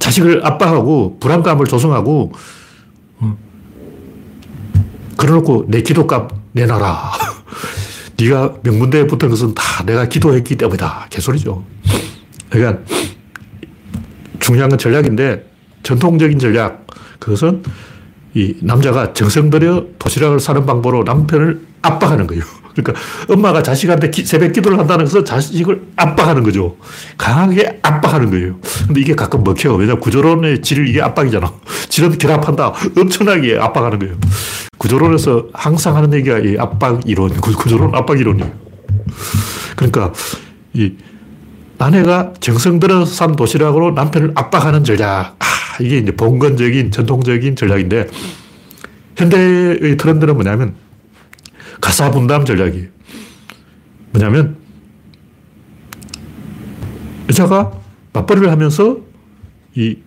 자식을 압박하고 불안감을 조성하고 그래놓고 내 기도값 내놔라. 네가 명문대에 붙은 것은 다 내가 기도했기 때문이다. 개소리죠. 그러니까 중요한 건 전략인데 전통적인 전략 그것은 이 남자가 정성 들여 도시락을 사는 방법으로 남편을 압박하는 거예요. 그러니까 엄마가 자식한테 기, 새벽 기도를 한다는 것은 자식을 압박하는 거죠. 강하게 압박하는 거예요. 근데 이게 가끔 먹혀. 왜냐하면 구조론의 질 이게 압박이잖아. 질은 결합한다. 엄청나게 압박하는 거예요. 구조론에서 항상 하는 얘기가 이 압박 이론, 구조론 압박 이론이에요. 그러니까 이 아내가 정성 들여서 산 도시락으로 남편을 압박하는 전략. 이게 이제 봉건적인, 전통적인 전략인데, 현대의 트렌드는 뭐냐면, 가사 분담 전략이에요. 뭐냐면, 여자가 맞벌이를 하면서 이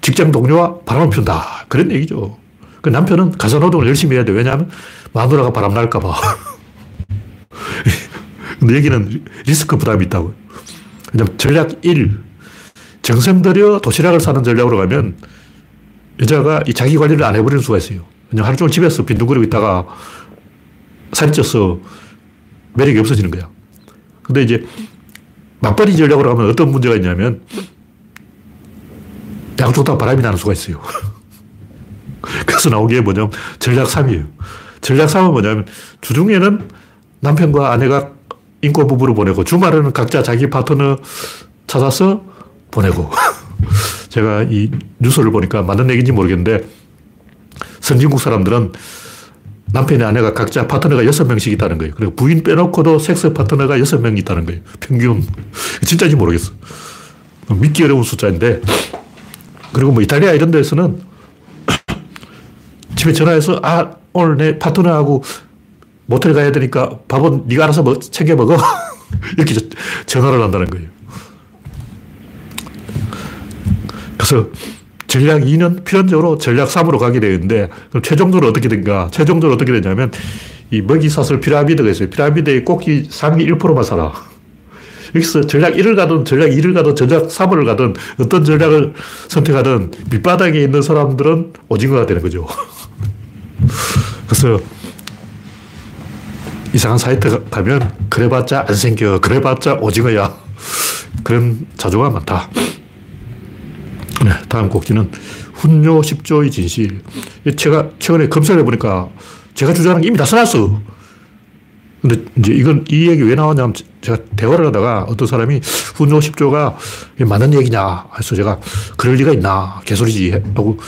직장 동료와 바람을 피운다. 그런 얘기죠. 그 남편은 가사 노동을 열심히 해야 돼. 왜냐하면 마누라가 바람날까봐. 근데 여기는 리스크 부담이 있다고요. 왜냐면 전략 일. 정성 들여 도시락을 사는 전략으로 가면 여자가 이 자기 관리를 안 해버리는 수가 있어요. 그냥 하루 종일 집에서 빈둥거리고 있다가 살이 쪄서 매력이 없어지는 거야. 근데 이제 맞벌이 전략으로 가면 어떤 문제가 있냐면 양쪽 다 바람이 나는 수가 있어요. 그래서 나온 게 뭐냐면 전략 삼이에요. 전략 삼은 뭐냐면 주중에는 남편과 아내가 인권 부부로 보내고 주말에는 각자 자기 파트너 찾아서 보내고 제가 이 뉴스를 보니까 맞는 얘기인지 모르겠는데 선진국 사람들은 남편의 아내가 각자 파트너가 여섯 명씩 있다는 거예요. 그리고 부인 빼놓고도 섹스 파트너가 여섯 명이 있다는 거예요. 평균. 진짜인지 모르겠어. 믿기 어려운 숫자인데 그리고 뭐 이탈리아 이런 데에서는 집에 전화해서 아 오늘 내 파트너하고 모텔 가야 되니까 밥은 네가 알아서 뭐 챙겨 먹어. 이렇게 전화를 한다는 거예요. 그래서 전략 이는 필연적으로 전략 삼으로 가게 되는데 그럼 최종적으로 어떻게 된가? 최종적으로 어떻게 되냐면 이 먹이사슬 피라미드가 있어요. 피라미드의 꼭지 상위 일 퍼센트만 살아. 여기서 전략 일을 가든 전략 이를 가든 전략 삼을 가든 어떤 전략을 선택하든 밑바닥에 있는 사람들은 오징어가 되는 거죠. 그래서 이상한 사이트 가면 그래봤자 안 생겨. 그래봤자 오징어야. 그런 자조가 많다. 네, 다음 곡지는 훈요 십 조의 진실. 제가 최근에 검색을 해보니까 제가 주장하는 게 이미 다 써놨어. 근데 이제 이건 이 얘기 왜 나왔냐면 제가 대화를 하다가 어떤 사람이 훈요 십 조가 맞는 얘기냐. 그래서 제가 그럴 리가 있나. 개소리지. 하고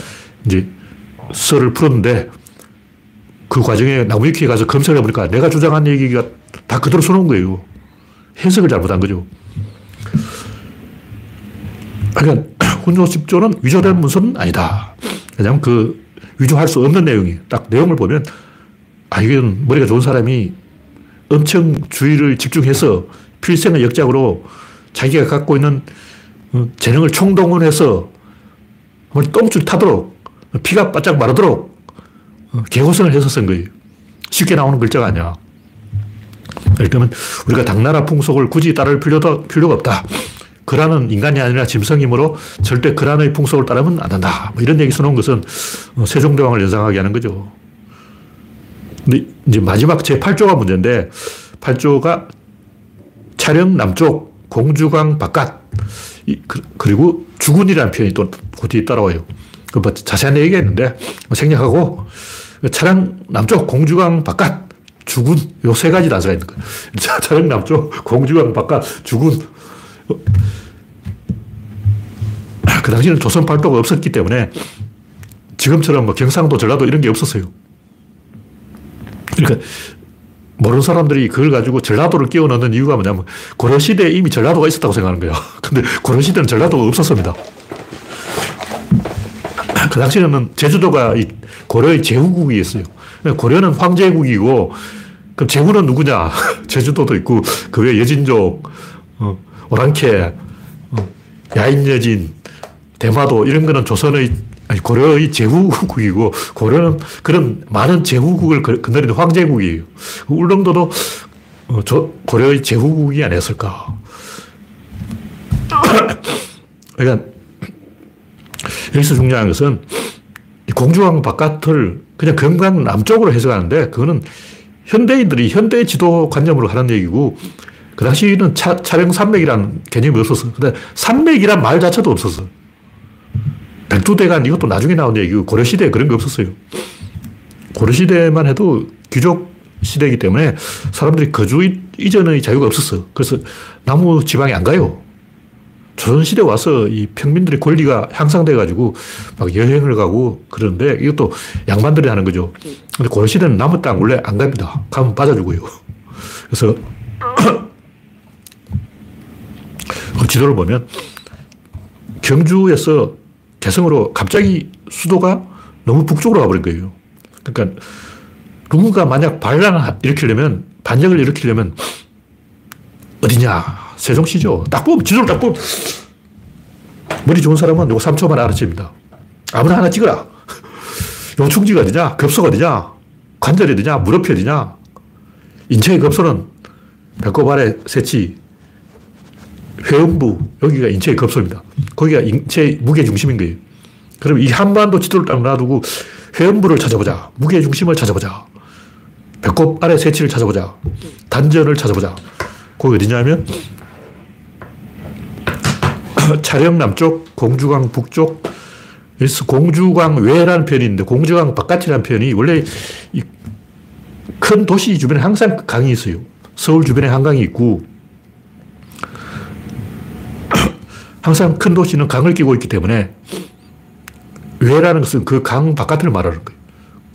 이제 썰을 풀었는데 그 과정에 나무위키에 가서 검색을 해보니까 내가 주장한 얘기가 다 그대로 써놓은 거예요. 해석을 잘못한 거죠. 그러니까 훈요 십 조는 위조된 문서는 아니다. 왜냐하면 그 위조할 수 없는 내용이에요. 딱 내용을 보면 아 이건 머리가 좋은 사람이 엄청 주의를 집중해서 필생의 역작으로 자기가 갖고 있는 재능을 총동원해서 똥줄 타도록 피가 바짝 마르도록 개고생을 해서 쓴 거예요. 쉽게 나오는 글자가 아니야. 그러니까 우리가 당나라 풍속을 굳이 따를 필요도, 필요가 없다. 거란은 인간이 아니라 짐승이므로 절대 거란의 풍속을 따르면 안 된다. 뭐 이런 얘기 써놓은 것은 세종대왕을 연상하게 하는 거죠. 근데 이제 마지막 제팔 조가 문제인데, 팔 조가 차령 남쪽, 공주강 바깥, 그리고 주군이라는 표현이 또 그 뒤에 따라와요. 그 뭐 자세한 얘기했는데 생략하고, 차량 남쪽, 공주강 바깥, 주군, 요 세 가지 단서가 있는 거예요. 차량 남쪽, 공주강 바깥, 주군. 그 당시에는 조선 팔도가 없었기 때문에 지금처럼 뭐 경상도, 전라도 이런 게 없었어요. 그러니까 모르는 사람들이 그걸 가지고 전라도를 끼워 넣는 이유가 뭐냐면 고려시대에 이미 전라도가 있었다고 생각하는 거예요. 근데 고려시대는 전라도가 없었습니다. 그 당시에는 제주도가 고려의 제후국이었어요. 고려는 황제국이고, 그럼 제후는 누구냐? 제주도도 있고, 그 외에 여진족, 어, 오랑캐, 어, 야인여진, 대마도, 이런 거는 조선의, 아니, 고려의 제후국이고, 고려는 그런 많은 제후국을 건너리는 황제국이에요. 울릉도도 어, 조, 고려의 제후국이 아니었을까. 그러니까, 여기서 중요한 것은 공주강 바깥을 그냥 경강 남쪽으로 해석하는데, 그거는 현대인들이 현대 지도 관념으로 하는 얘기고, 그 당시에는 차, 차령 산맥이라는 개념이 없었어. 근데 산맥이란 말 자체도 없었어. 백두대간 이것도 나중에 나온 얘기고, 고려시대에 그런 게 없었어요. 고려시대만 해도 귀족 시대이기 때문에 사람들이 거주 이전의 자유가 없었어. 그래서 남부 지방에 안 가요. 조선시대 와서 이 평민들의 권리가 향상돼가지고 막 여행을 가고 그러는데, 이것도 양반들이 하는 거죠. 근데 고려시대는 남의 땅 원래 안 갑니다. 가면 빠져주고요. 그래서 그 지도를 보면 경주에서 개성으로 갑자기 수도가 너무 북쪽으로 가버린 거예요. 그러니까 누군가 만약 반란을 일으키려면, 반역을 일으키려면 어디냐? 세종시죠. 딱 보면, 지도를 딱 보면, 머리 좋은 사람은 요거 삼 초만 알아챕니다. 아무나 하나 찍어라. 요충지가 어디냐? 급소가 어디냐? 관절이 어디냐? 무릎이 어디냐? 인체의 급소는 배꼽 아래 세치, 회음부, 여기가 인체의 급소입니다. 거기가 인체의 무게중심인 거예요. 그럼 이 한반도 지도를 딱 놔두고 회음부를 찾아보자. 무게중심을 찾아보자. 배꼽 아래 세치를 찾아보자. 단전을 찾아보자. 거기 어디냐면 차령 남쪽, 공주강 북쪽, 그래서 공주강 외라는 표현이 있는데, 공주강 바깥이라는 표현이 원래 이 큰 도시 주변에 항상 강이 있어요. 서울 주변에 한강이 있고, 항상 큰 도시는 강을 끼고 있기 때문에 외라는 것은 그 강 바깥을 말하는 거예요.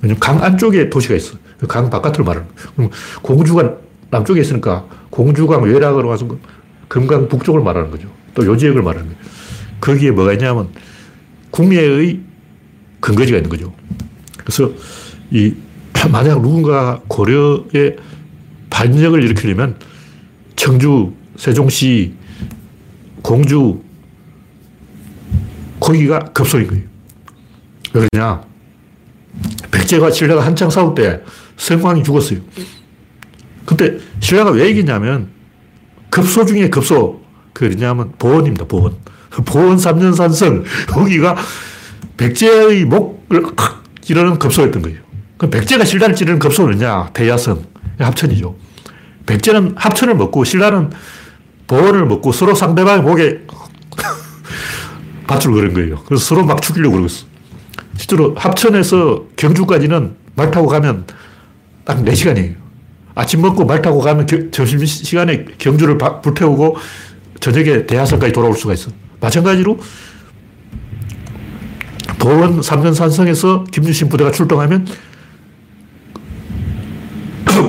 왜냐면 강 안쪽에 도시가 있어. 그 강 바깥을 말하는 거예요. 그럼 공주강 남쪽에 있으니까 공주강 외락으로 가서 금강 북쪽을 말하는 거죠. 또 요 지역을 말하는 거예요. 거기에 뭐가 있냐면 궁예의 근거지가 있는 거죠. 그래서 이 만약 누군가 고려에 반역을 일으키려면 청주, 세종시, 공주, 거기가 급소인 거예요. 왜 그러냐? 백제와 신라가 한창 싸울 때 성왕이 죽었어요. 근데 신라가 왜 이기냐면 급소 중에 급소, 그 어디냐면 보원입니다. 보원. 보원 삼년산성, 여기가 백제의 목을 칵 찌르는 급소였던 거예요. 그럼 백제가 신라를 찌르는 급소는 뭐냐? 대야성, 합천이죠. 백제는 합천을 먹고 신라는 보원을 먹고 서로 상대방의 목에 밧줄 그런 거예요. 그래서 서로 막 죽이려고 그러고 있어. 실제로 합천에서 경주까지는 말 타고 가면 딱 네 시간이에요. 아침 먹고 말 타고 가면 겨, 점심시간에 경주를 바, 불태우고 저녁에 대하선까지 돌아올 수가 있어. 마찬가지로 보원 삼년산성에서 김유신 부대가 출동하면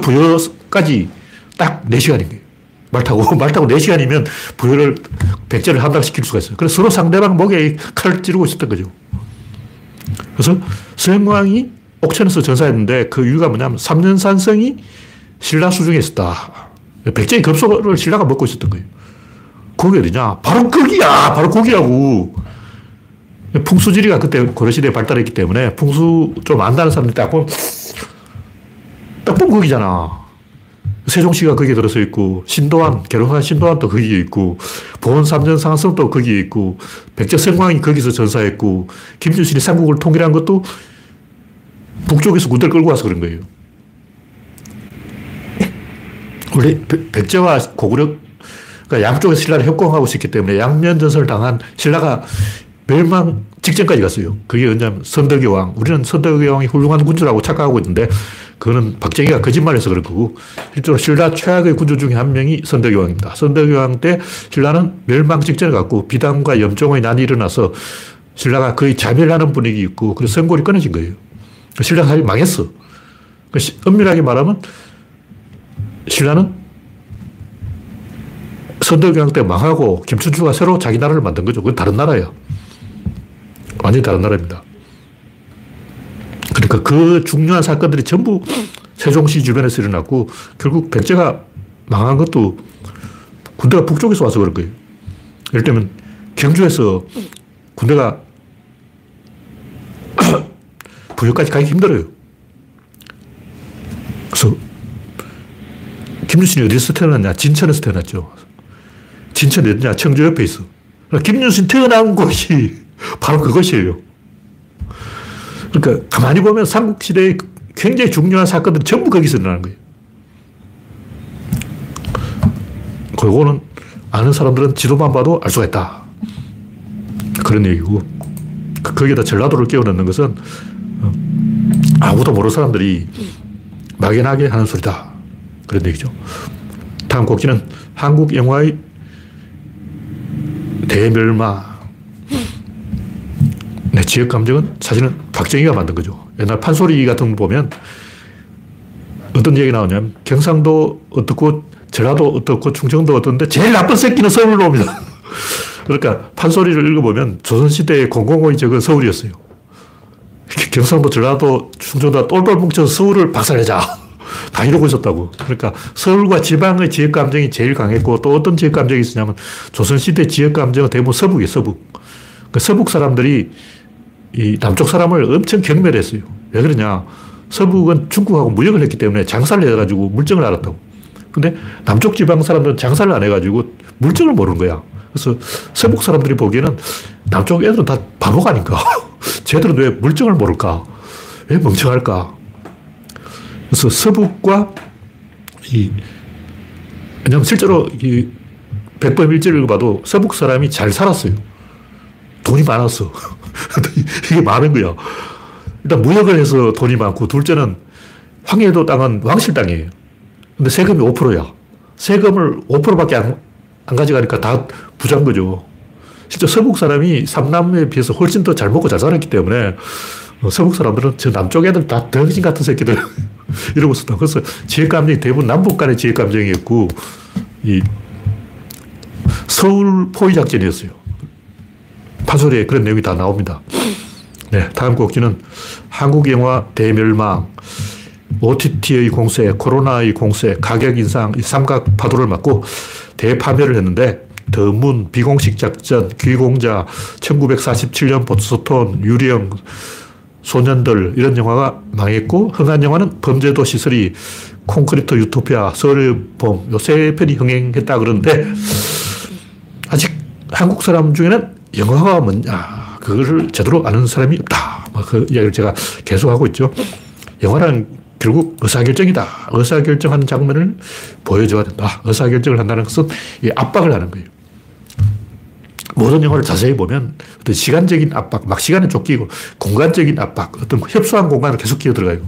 부여까지 딱 네 시간인 거예요. 말 타고. 말 타고 네 시간이면 부여를, 백제를 함락시킬 수가 있어요. 그래서 서로 상대방 목에 칼을 찌르고 있었던 거죠. 그래서 성왕이 옥천에서 전사했는데 그 이유가 뭐냐면 삼년산성이 신라 수중에 있었다. 백제의 급소를 신라가 먹고 있었던 거예요. 거기 어디냐? 바로 거기야! 바로 거기라고! 풍수지리가 그때 고려시대에 발달했기 때문에 풍수 좀 안다는 사람들이 딱 보면, 딱 보면 거기잖아. 세종시가 거기에 들어서 있고, 신도암, 개롱산 신도암도 거기에 있고, 보은 삼전 상성도 거기에 있고, 백제성왕이 거기서 전사했고, 김유신이 삼국을 통일한 것도 북쪽에서 군대를 끌고 와서 그런 거예요. 원래 백제와 고구려, 그러니까 양쪽에서 신라를 협공하고 있었기 때문에 양면 전선을 당한 신라가 멸망 직전까지 갔어요. 그게 언제냐면 선덕여 왕. 우리는 선덕여 왕이 훌륭한 군주라고 착각하고 있는데 그거는 박정희가 거짓말해서 그런 거고, 실제로 신라 최악의 군주 중에 한 명이 선덕여 왕입니다. 선덕여 왕 때 신라는 멸망 직전에 갔고 비담과 염종의 난이 일어나서 신라가 거의 자멸하는 분위기 있고, 그래서 선골이 끊어진 거예요. 신라가 사실 망했어. 엄밀하게 말하면 신라는 선덕여왕 때 망하고 김춘추가 새로 자기 나라를 만든 거죠. 그건 다른 나라예요. 완전히 다른 나라입니다. 그러니까 그 중요한 사건들이 전부 세종시 주변에서 일어났고, 결국 백제가 망한 것도 군대가 북쪽에서 와서 그럴 거예요. 예를 들면 경주에서 군대가 부여까지 가기 힘들어요. 그래서 김유신이 어디서 태어났냐? 진천에서 태어났죠. 진천이 어디냐? 청주 옆에 있어. 김유신 태어난 곳이 바로 그것이에요. 그러니까 가만히 보면 삼국시대의 굉장히 중요한 사건들이 전부 거기서 일어나는 거예요. 그거는 아는 사람들은 지도만 봐도 알 수가 있다. 그런 얘기고, 거기에다 전라도를 끼워넣는 것은 아무도 모르는 사람들이 막연하게 하는 소리다. 그런 얘기죠. 다음 곡지는 한국 영화의 대멸망. 네, 지역감정은 사실은 박정희가 만든 거죠. 옛날 판소리 같은 거 보면 어떤 얘기 나오냐면 경상도 어떻고 전라도 어떻고 충청도 어떤데 제일 나쁜 새끼는 서울로 옵니다. 그러니까 판소리를 읽어보면 조선시대의 공공의 적은 서울이었어요. 경상도, 전라도, 충청도가 똘똘 뭉쳐서 서울을 박살내자. 다 이러고 있었다고. 그러니까 서울과 지방의 지역감정이 제일 강했고, 또 어떤 지역감정이 있었냐면 조선시대 지역감정은 대부분 서북이에요. 서북. 그 서북 사람들이 이 남쪽 사람을 엄청 경멸했어요. 왜 그러냐. 서북은 중국하고 무역을 했기 때문에 장사를 해가지고 물정을 알았다고. 근데 남쪽 지방 사람들은 장사를 안 해가지고 물정을 모르는 거야. 그래서 서북 사람들이 보기에는 남쪽 애들은 다 바보가 아닌가. 쟤들은 왜 물정을 모를까? 왜 멍청할까? 그래서 서북과 이, 왜냐면 실제로 이 백범일지를 읽어봐도 서북 사람이 잘 살았어요. 돈이 많았어. 이게 많은 거야. 일단 무역을 해서 돈이 많고, 둘째는 황해도 땅은 왕실 땅이에요. 근데 세금이 오 퍼센트야. 세금을 오 퍼센트밖에 안, 안 가져가니까 다 부자인 거죠. 실제 서북 사람이 삼남에 비해서 훨씬 더 잘 먹고 잘 살았기 때문에 서북 사람들은 저 남쪽 애들 다 덩신 같은 새끼들 이러고 있었다. 그래서 지역감정이 대부분 남북 간의 지역감정이었고, 이 서울 포위작전이었어요. 판소리에 그런 내용이 다 나옵니다. 네, 다음 곡지는 한국 영화 대멸망. 오티티의 공세, 코로나의 공세, 가격 인상, 삼각 파도를 맞고 대파멸을 했는데, 더문, 비공식 작전, 귀공자, 천구백사십칠 년 보스톤, 유령, 소년들, 이런 영화가 망했고, 흥한 영화는 범죄도 시설이, 콘크리트 유토피아, 서울봄, 요 세 편이 흥행했다 그러는데, 아직 한국 사람 중에는 영화가 뭐냐, 그거를 제대로 아는 사람이 없다. 그 이야기를 제가 계속하고 있죠. 영화는 결국 의사결정이다. 의사결정하는 장면을 보여줘야 된다. 의사결정을 한다는 것은 이 압박을 하는 거예요. 모든 영화를 자세히 보면 어떤 시간적인 압박, 막 시간에 쫓기고 공간적인 압박, 어떤 협소한 공간을 계속 끼어 들어가요.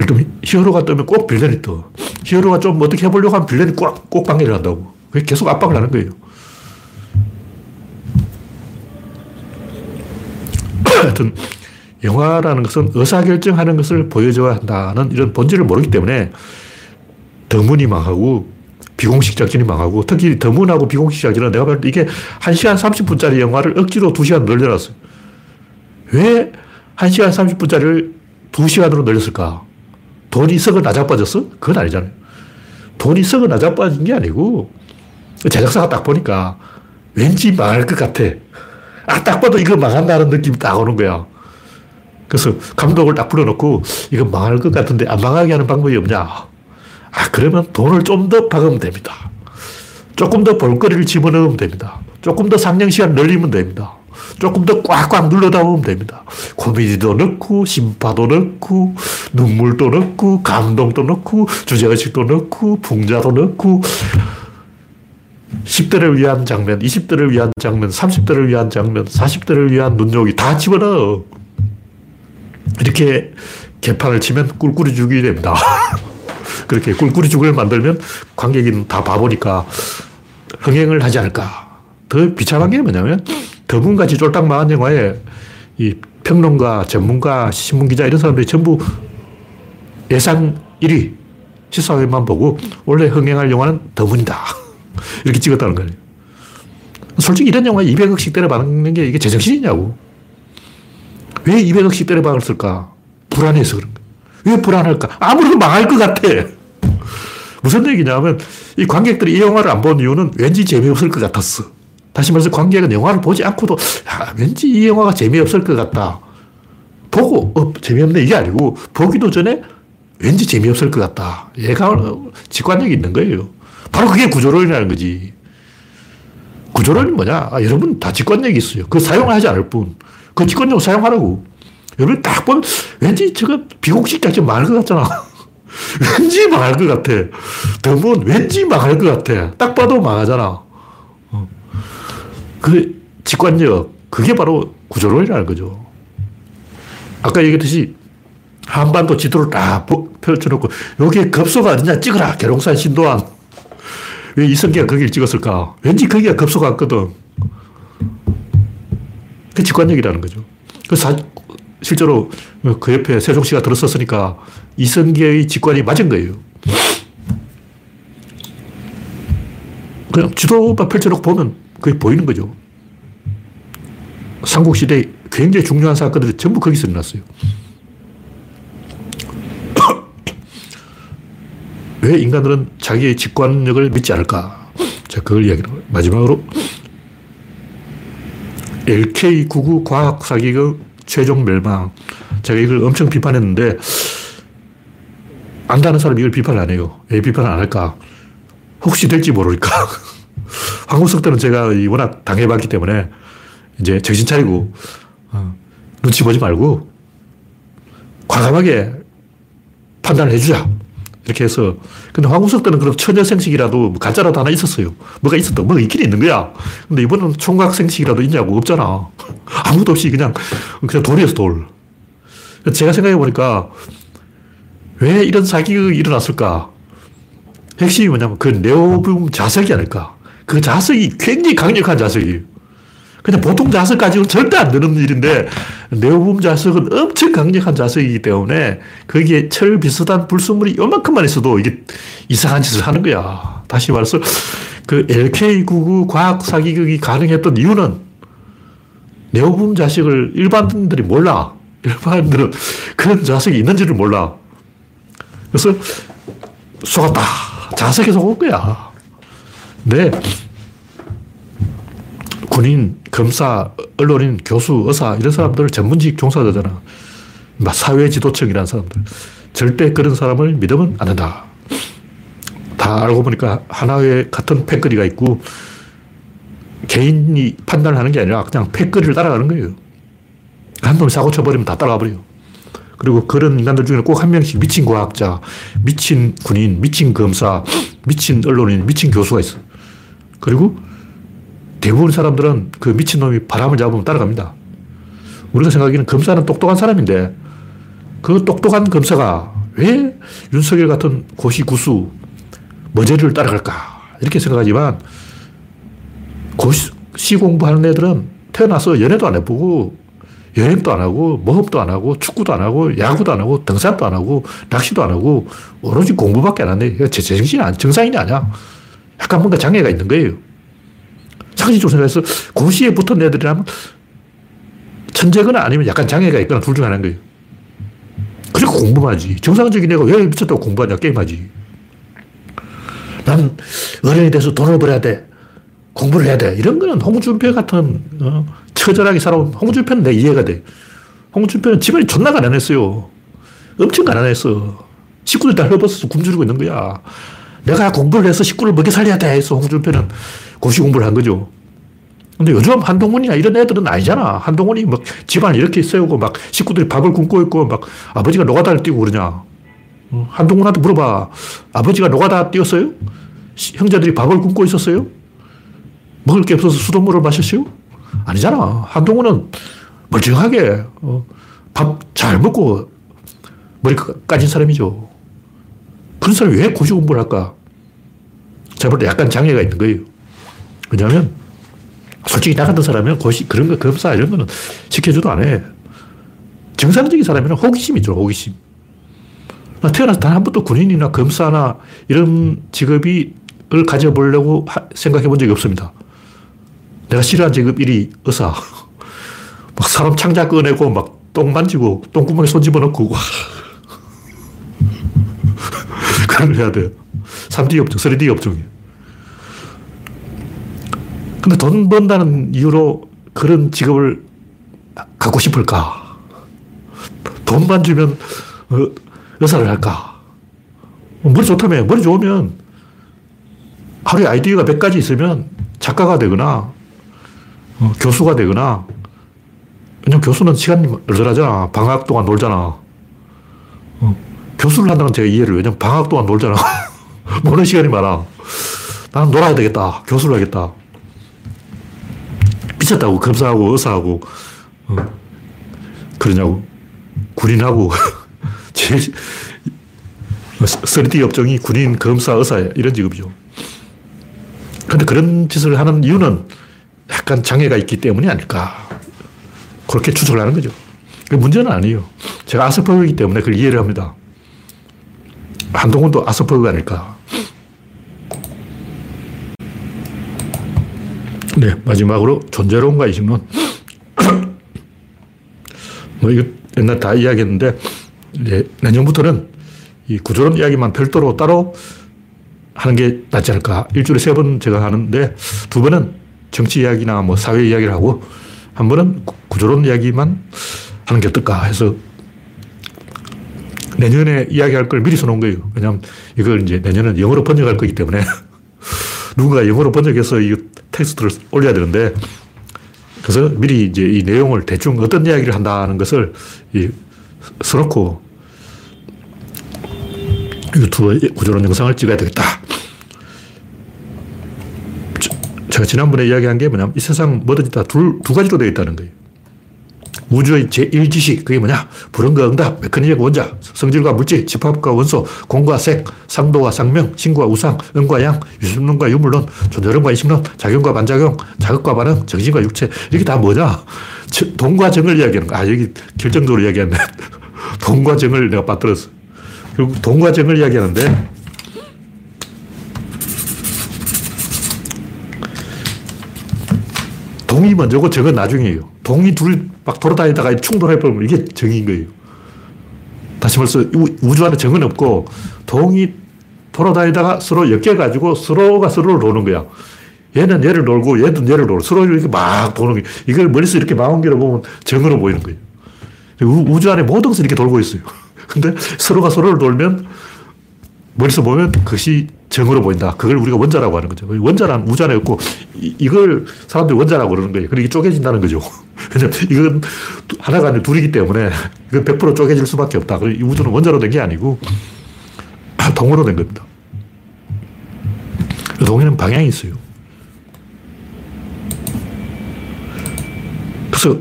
일단 히어로가 뜨면 꼭 빌런이 떠. 히어로가 좀 어떻게 해보려고 하면 빌런이 꼭, 꼭 방해를 한다고. 그게 계속 압박을 하는 거예요. 하여튼 영화라는 것은 의사결정하는 것을 보여줘야 한다는 이런 본질을 모르기 때문에 더문이 망하고 비공식 작전이 망하고, 특히 더문하고 비공식 작전은 내가 봤을 때 이게 한 시간 삼십 분짜리 영화를 억지로 두 시간 늘려놨어요. 왜 한 시간 삼십 분짜리를 두 시간으로 늘렸을까? 돈이 썩어 나자빠졌어? 그건 아니잖아요. 돈이 썩어 나자빠진 게 아니고 제작사가 딱 보니까 왠지 망할 것 같아. 아, 딱 봐도 이거 망한다는 느낌이 딱 오는 거야. 그래서 감독을 딱 불러놓고 이거 망할 것 같은데 안 망하게 하는 방법이 없냐. 아, 그러면 돈을 좀 더 박으면 됩니다. 조금 더 볼거리를 집어넣으면 됩니다. 조금 더 상영시간 늘리면 됩니다. 조금 더 꽉꽉 눌러 담으면 됩니다. 코미디도 넣고 심파도 넣고 눈물도 넣고 감동도 넣고 주제의식도 넣고 풍자도 넣고 십 대를 위한 장면, 이십 대를 위한 장면, 삼십 대를 위한 장면, 사십 대를 위한 눈요기 다 집어넣어. 이렇게 개판을 치면 꿀꿀이 죽이 됩니다. 그렇게 꿀꿀이 죽을 만들면 관객이 다 바보니까 흥행을 하지 않을까. 더 비참한 게 뭐냐면 더분같이 쫄딱망한 영화에 이 평론가, 전문가, 신문기자 이런 사람들이 전부 예상 일 위, 시사회만 보고 원래 흥행할 영화는 더문이다. 이렇게 찍었다는 거예요. 솔직히 이런 영화에 이백억씩 때려박는 게 이게 제정신이냐고. 왜 이백억씩 때려박았을까? 불안해서 그런 거예요. 왜 불안할까? 아무래도 망할 것 같아. 무슨 얘기냐면 이 관객들이 이 영화를 안 본 이유는 왠지 재미없을 것 같았어. 다시 말해서 관객은 영화를 보지 않고도 야, 왠지 이 영화가 재미없을 것 같다. 보고 어, 재미없네 이게 아니고 보기도 전에 왠지 재미없을 것 같다. 얘가 직관력이 있는 거예요. 바로 그게 구조론이라는 거지. 구조론이 뭐냐? 아, 여러분 다 직관력이 있어요. 그거 사용하지 않을 뿐. 그 직관력을 사용하라고. 여러분 딱 보면 왠지 저거 비공식까지 망할 것 같잖아. 왠지 망할 것 같아. 더문 왠지 망할 것 같아. 딱 봐도 망하잖아. 그 직관력, 그게 바로 구조론이라는 거죠. 아까 얘기했듯이 한반도 지도를 딱 펼쳐놓고 여기에 급소가 어디냐 찍어라. 계룡산 신도안. 왜 이성계가 거기를 찍었을까? 왠지 거기가 급소가 없거든. 그게 직관력이라는 거죠. 그래서 실제로 그 옆에 세종시가 들었었으니까 이성계의 직관이 맞은 거예요. 그냥 지도만 펼쳐놓고 보면 그게 보이는 거죠. 삼국시대에 굉장히 중요한 사건들이 전부 거기서 일어났어요. 왜 인간들은 자기의 직관력을 믿지 않을까? 제가 그걸 이야기를 해요. 마지막으로 엘케이 구십구 과학사기의 최종 멸망. 제가 이걸 엄청 비판했는데 안다는 사람이 이걸 비판을 안 해요. 왜 비판을 안 할까? 혹시 될지 모르니까. 황우석 때는 제가 워낙 당해봤기 때문에 이제 정신 차리고 어, 눈치 보지 말고 과감하게 판단을 해주자. 이렇게 해서. 근데 황우석 때는 그럼 처녀생식이라도 가짜라도 하나 있었어요. 뭐가 있었던, 뭐가 있긴 있는 거야. 근데 이번은 총각생식이라도 있냐고. 없잖아. 아무것도 없이 그냥, 그냥 돌이었어, 돌. 제가 생각해보니까 왜 이런 사기가 일어났을까? 핵심이 뭐냐면 그 네오뷸 자석이 아닐까. 그 자석이 굉장히 강력한 자석이에요. 근데 보통 자석까지는 절대 안 되는 일인데 네오뷸 자석은 엄청 강력한 자석이기 때문에 거기에 철 비슷한 불순물이 요만큼만 있어도 이게 이상한 짓을 하는 거야. 다시 말해서 그 엘케이 구십구 과학 사기극이 가능했던 이유는 네오뷸 자석을 일반인들이 몰라. 일반인들은 그런 자석이 있는지를 몰라. 그래서 속았다. 자석에 속은 거야. 근데 군인, 검사, 언론인, 교수, 의사 이런 사람들을 전문직 종사자잖아. 막 사회지도층이라는 사람들. 절대 그런 사람을 믿으면 안 된다. 다 알고 보니까 하나의 같은 패거리가 있고 개인이 판단을 하는 게 아니라 그냥 패거리를 따라가는 거예요. 한 놈이 사고 쳐버리면 다 따라가 버려요. 그리고 그런 인간들 중에는 꼭 한 명씩 미친 과학자, 미친 군인, 미친 검사, 미친 언론인, 미친 교수가 있어. 그리고 대부분 사람들은 그 미친놈이 바람을 잡으면 따라갑니다. 우리가 생각하기에는 검사는 똑똑한 사람인데 그 똑똑한 검사가 왜 윤석열 같은 고시구수, 머저리를 따라갈까? 이렇게 생각하지만 고시 공부하는 애들은 태어나서 연애도 안 해보고 여행도 안 하고 모험도 안 하고 축구도 안 하고 야구도 안 하고 등산도 안 하고 낚시도 안 하고 오로지 공부밖에 안 하네. 제정신이 아니, 정상인이 아니야. 약간 뭔가 장애가 있는 거예요. 상식적으로 생각해서 고시에 붙은 애들이라면 천재거나 아니면 약간 장애가 있거나 둘 중 하나인 거예요. 그리고 공부만 하지. 정상적인 애가 왜 미쳤다고 공부하냐. 게임하지. 난 어른이 돼서 돈을 벌어야 돼. 공부를 해야 돼. 이런 거는 홍준표 같은 어, 처절하게 살아온 홍준표는 내 이해가 돼. 홍준표는 집을 존나 가난했어요. 엄청 가난했어. 식구들 다 헐벗어서 굶주리고 있는 거야. 내가 공부를 해서 식구를 먹여 살려야 돼 해서 홍준표는 고시 공부를 한 거죠. 근데 요즘 한동훈이나 이런 애들은 아니잖아. 한동훈이 막 집안 이렇게 세우고 막 식구들이 밥을 굶고 있고 막 아버지가 노가다를 뛰고 그러냐. 한동훈한테 물어봐. 아버지가 노가다 뛰었어요? 형제들이 밥을 굶고 있었어요? 먹을 게 없어서 수돗물을 마셨어요? 아니잖아. 한동훈은 멀쩡하게 밥 잘 먹고 머리 까진 사람이죠. 그런 사람이 왜 고시 공부를 할까? 제가 볼 때 약간 장애가 있는 거예요. 왜냐하면 솔직히 나 같은 사람은 고시 그런 거 검사 이런 거는 시켜줘도 안 해. 정상적인 사람은 호기심이죠. 호기심. 나 태어나서 단 한 번도 군인이나 검사나 이런 직업을 가져보려고 하, 생각해 본 적이 없습니다. 내가 싫어하는 직업 일이 의사. 막 사람 창자 꺼내고 막 똥 만지고 똥구멍에 손 집어넣고 그걸 해야 돼요. 삼 디 업종, 쓰리 디 업종이에요. 근데 돈 번다는 이유로 그런 직업을 갖고 싶을까? 돈만 주면 어, 의사를 할까? 머리 좋다며. 머리 좋으면 하루에 아이디어가 몇 가지 있으면 작가가 되거나 어, 교수가 되거나. 왜냐면 교수는 시간이 늘더라잖아. 방학 동안 놀잖아. 어, 교수를 한다는 제가 이해를. 왜냐면 방학 동안 놀잖아. 노는 시간이 많아. 나는 놀아야 되겠다. 교수를 하겠다. 미쳤다고. 검사하고 의사하고 어, 그러냐고. 군인하고 제일 쓰리 디 업종이 군인, 검사, 의사 이런 직업이죠. 그런데 그런 짓을 하는 이유는 약간 장애가 있기 때문이 아닐까. 그렇게 추측을 하는 거죠. 그 문제는 아니에요. 제가 아스퍼거이기 때문에 그걸 이해를 합니다. 한동훈도 아스퍼거가 아닐까. 네, 마지막으로 존재론과 이식론. 뭐 이거 옛날 다 이야기했는데 이제 내년부터는 이 구조론 이야기만 별도로 따로 하는 게 낫지 않을까. 일주일에 세 번 제가 하는데 두 번은 정치 이야기나 뭐 사회 이야기를 하고 한 번은 구조론 이야기만 하는 게 어떨까 해서 내년에 이야기할 걸 미리 써놓은 거예요. 왜냐하면 이걸 이제 내년은 영어로 번역할 거기 때문에 누군가 영어로 번역해서 이 텍스트를 올려야 되는데 그래서 미리 이제 이 내용을 대충 어떤 이야기를 한다는 것을 이 써놓고 유튜브 구조론 영상을 찍어야 되겠다. 제가 지난번에 이야기한 게 뭐냐면 이 세상 뭐든지 다 둘, 두 가지로 되어 있다는 거예요. 우주의 제일 지식, 그게 뭐냐? 불응과 응답, 메커니즘과 원자, 성질과 물질, 집합과 원소, 공과 색, 상도와 상명, 신과 우상, 음과 양, 유심론과 유물론, 존재론과 이심론, 작용과 반작용, 자극과 반응, 정신과 육체. 이게 다 뭐냐? 동과 정을 이야기하는 거야. 아, 여기 결정적으로 이야기했네. 동과 정을 내가 빠뜨렸어. 결국 동과 정을 이야기하는데 동이 먼저고 정은 나중이에요. 동이 둘이 막 돌아다니다가 충돌해버리면 이게 정인 거예요. 다시 말해서 우주 안에 정은 없고 동이 돌아다니다가 서로 엮여가지고 서로가 서로를 노는 거야. 얘는 얘를 놀고 얘는 얘를 놀고 서로 이렇게 막 도는 거예요. 이걸 멀리서 이렇게 망원기로 보면 정으로 보이는 거예요. 우주 안에 모든 것이 이렇게 돌고 있어요. 근데 서로가 서로를 놀면 멀리서 보면 그것이 정으로 보인다. 그걸 우리가 원자라고 하는 거죠. 원자란 우주 안에 없고 이, 이걸 사람들이 원자라고 그러는 거예요. 그러니까 쪼개진다는 거죠. 왜냐하면 이건 하나가 아니라 둘이기 때문에 이건 백 퍼센트 쪼개질 수밖에 없다. 그러니까 우주는 원자로 된 게 아니고 동으로 된 겁니다. 동에는 방향이 있어요. 그래서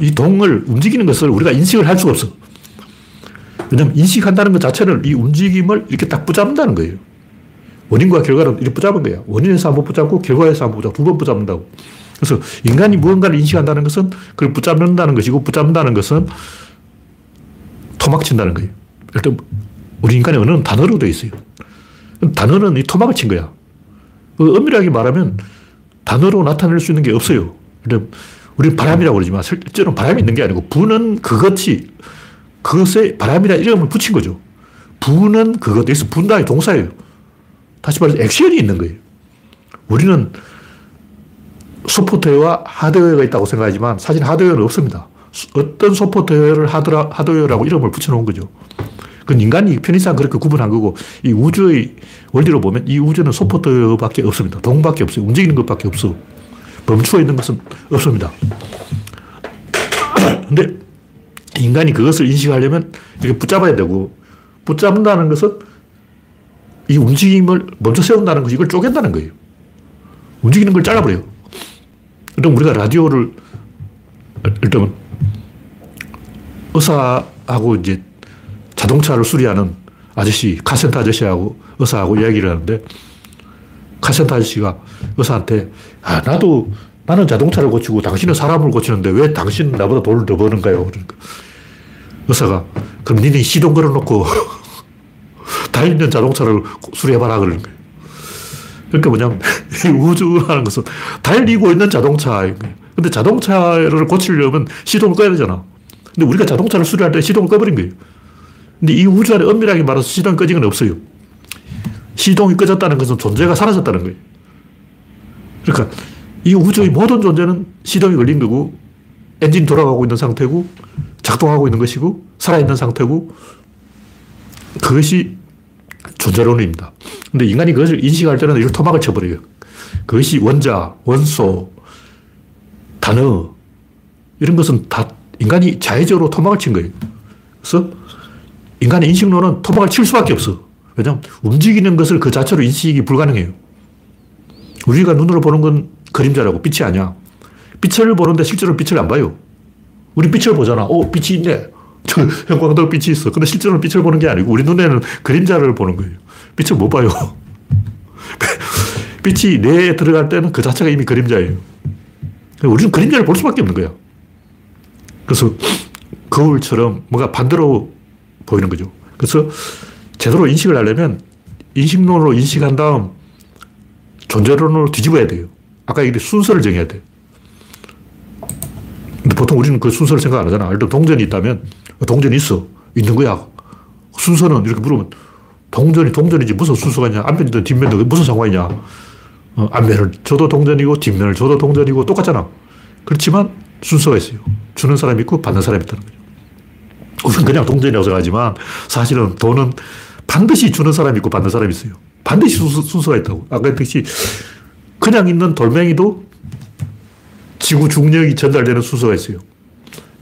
이 동을 움직이는 것을 우리가 인식을 할 수가 없어. 왜냐하면 인식한다는 것 자체를 이 움직임을 이렇게 딱 붙잡는다는 거예요. 원인과 결과를 이렇게 붙잡은 거야. 원인에서 한번 붙잡고 결과에서 한번 붙잡고 두 번 붙잡는다고. 그래서 인간이 무언가를 인식한다는 것은 그걸 붙잡는다는 것이고 붙잡는다는 것은 토막 친다는 거예요. 일단 우리 인간의 언어는 단어로 되어 있어요. 단어는 이 토막을 친 거야. 엄밀하게 말하면 단어로 나타낼 수 있는 게 없어요. 우리는 바람이라고 그러지만 실제로는 바람이 있는 게 아니고 부는 그것이 그것에 바람이라 이름을 붙인 거죠. 부는 그것. 여기서 분다의 동사예요. 다시 말해서 액션이 있는 거예요. 우리는 소프트웨어와 하드웨어가 있다고 생각하지만 사실 하드웨어는 없습니다. 어떤 소포 대회를 하더라, 하도요라고 이름을 붙여놓은 거죠. 그건 인간이 편의상 그렇게 구분한 거고, 이 우주의 원리로 보면 이 우주는 소포 대회밖에 없습니다. 동밖에 없어요. 움직이는 것밖에 없어. 멈추어 있는 것은 없습니다. 근데 인간이 그것을 인식하려면 이렇게 붙잡아야 되고, 붙잡는다는 것은 이 움직임을 먼저 세운다는 것이 이걸 쪼갠다는 거예요. 움직이는 걸 잘라버려요. 그럼 우리가 라디오를 일단 의사하고 이제 자동차를 수리하는 아저씨, 카센터 아저씨하고 의사하고 이야기를 하는데, 카센터 아저씨가 의사한테, 아, 나도, 나는 자동차를 고치고 당신은 사람을 고치는데 왜 당신은 나보다 돈을 더 버는가요? 그러니까 의사가, 그럼 니네 시동 걸어놓고 달리는 자동차를 수리해봐라 그러는 거예요. 그러니까 뭐냐면 우주라는 것은 달리고 있는 자동차인 거예요. 근데 자동차를 고치려면 시동을 꺼야 되잖아. 근데 우리가 자동차를 수리할 때 시동을 꺼버린 거예요. 근데 이 우주 안에 엄밀하게 말해서 시동이 꺼진 건 없어요. 시동이 꺼졌다는 것은 존재가 사라졌다는 거예요. 그러니까 이 우주의 모든 존재는 시동이 걸린 거고, 엔진이 돌아가고 있는 상태고, 작동하고 있는 것이고, 살아있는 상태고, 그것이 존재론입니다. 근데 인간이 그것을 인식할 때는 이걸 토막을 쳐버려요. 그것이 원자, 원소, 단어, 이런 것은 다 인간이 자의적으로 토막을 친 거예요. 그래서 인간의 인식론은 토막을 칠 수밖에 없어. 왜냐하면 움직이는 것을 그 자체로 인식이 불가능해요. 우리가 눈으로 보는 건 그림자라고, 빛이 아니야. 빛을 보는데 실제로는 빛을 안 봐요. 우리 빛을 보잖아. 오, 빛이 있네. 저 형광등 빛이 있어. 근데 실제로는 빛을 보는 게 아니고 우리 눈에는 그림자를 보는 거예요. 빛을 못 봐요. 빛이 뇌에 들어갈 때는 그 자체가 이미 그림자예요. 우리는 그림자를 볼 수밖에 없는 거야. 그래서 거울처럼 뭔가 반대로 보이는 거죠. 그래서 제대로 인식을 하려면 인식론으로 인식한 다음 존재론으로 뒤집어야 돼요. 아까 이게 순서를 정해야 돼. 근데 보통 우리는 그 순서를 생각 안 하잖아. 예를 들어 동전이 있다면 동전이 있어. 있는 거야. 순서는 이렇게 물으면 동전이 동전이지 무슨 순서가 있냐. 앞면이든 뒷면이든 무슨 상관이냐. 어, 앞면을 줘도 동전이고 뒷면을 줘도 동전이고 똑같잖아. 그렇지만 순서가 있어요. 주는 사람이 있고 받는 사람이 있다는 거죠. 우리는 그냥 동전이라고 생각하지만 사실은 돈은 반드시 주는 사람이 있고 받는 사람이 있어요. 반드시 순서, 순서가 있다고. 아까 했듯이 그냥 있는 돌멩이도 지구 중력이 전달되는 순서가 있어요.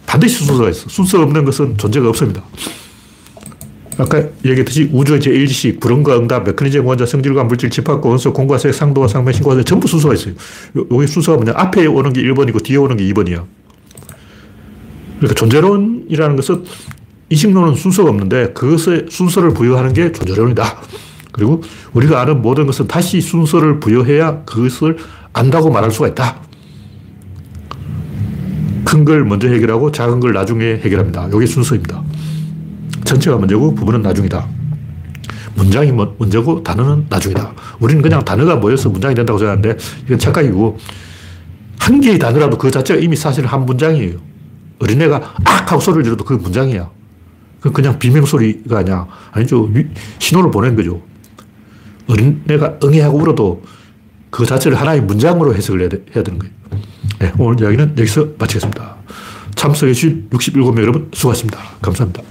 반드시 순서가 있어. 순서 없는 것은 존재가 없습니다. 아까 얘기했듯이 우주의 제일 식, 불응과 응답, 메커니즘, 원자, 성질과 물질, 집합과 원소, 공과 색, 상도와 상면, 신과 색 전부 순서가 있어요. 여기 순서가 뭐냐? 앞에 오는 게 일 번이고 뒤에 오는 게 이 번이야. 그러니까 존재론이라는 것은 인식론은 순서가 없는데 그것에 순서를 부여하는 게 존재론이다. 그리고 우리가 아는 모든 것은 다시 순서를 부여해야 그것을 안다고 말할 수가 있다. 큰 걸 먼저 해결하고 작은 걸 나중에 해결합니다. 이게 순서입니다. 전체가 먼저고 부분은 나중이다. 문장이 먼저고 단어는 나중이다. 우리는 그냥 단어가 모여서 문장이 된다고 생각하는데 이건 착각이고, 한 개의 단어라도 그 자체가 이미 사실 한 문장이에요. 어린애가 악 하고 소리를 들어도 그게 문장이야. 그건 그냥 비명소리가 아니야. 아니죠. 신호를 보낸 거죠. 어린애가 응애하고 울어도 그 자체를 하나의 문장으로 해석을 해야, 되, 해야 되는 거예요. 네, 오늘 이야기는 여기서 마치겠습니다. 참석해주신 육십칠 명 여러분 수고하셨습니다. 감사합니다.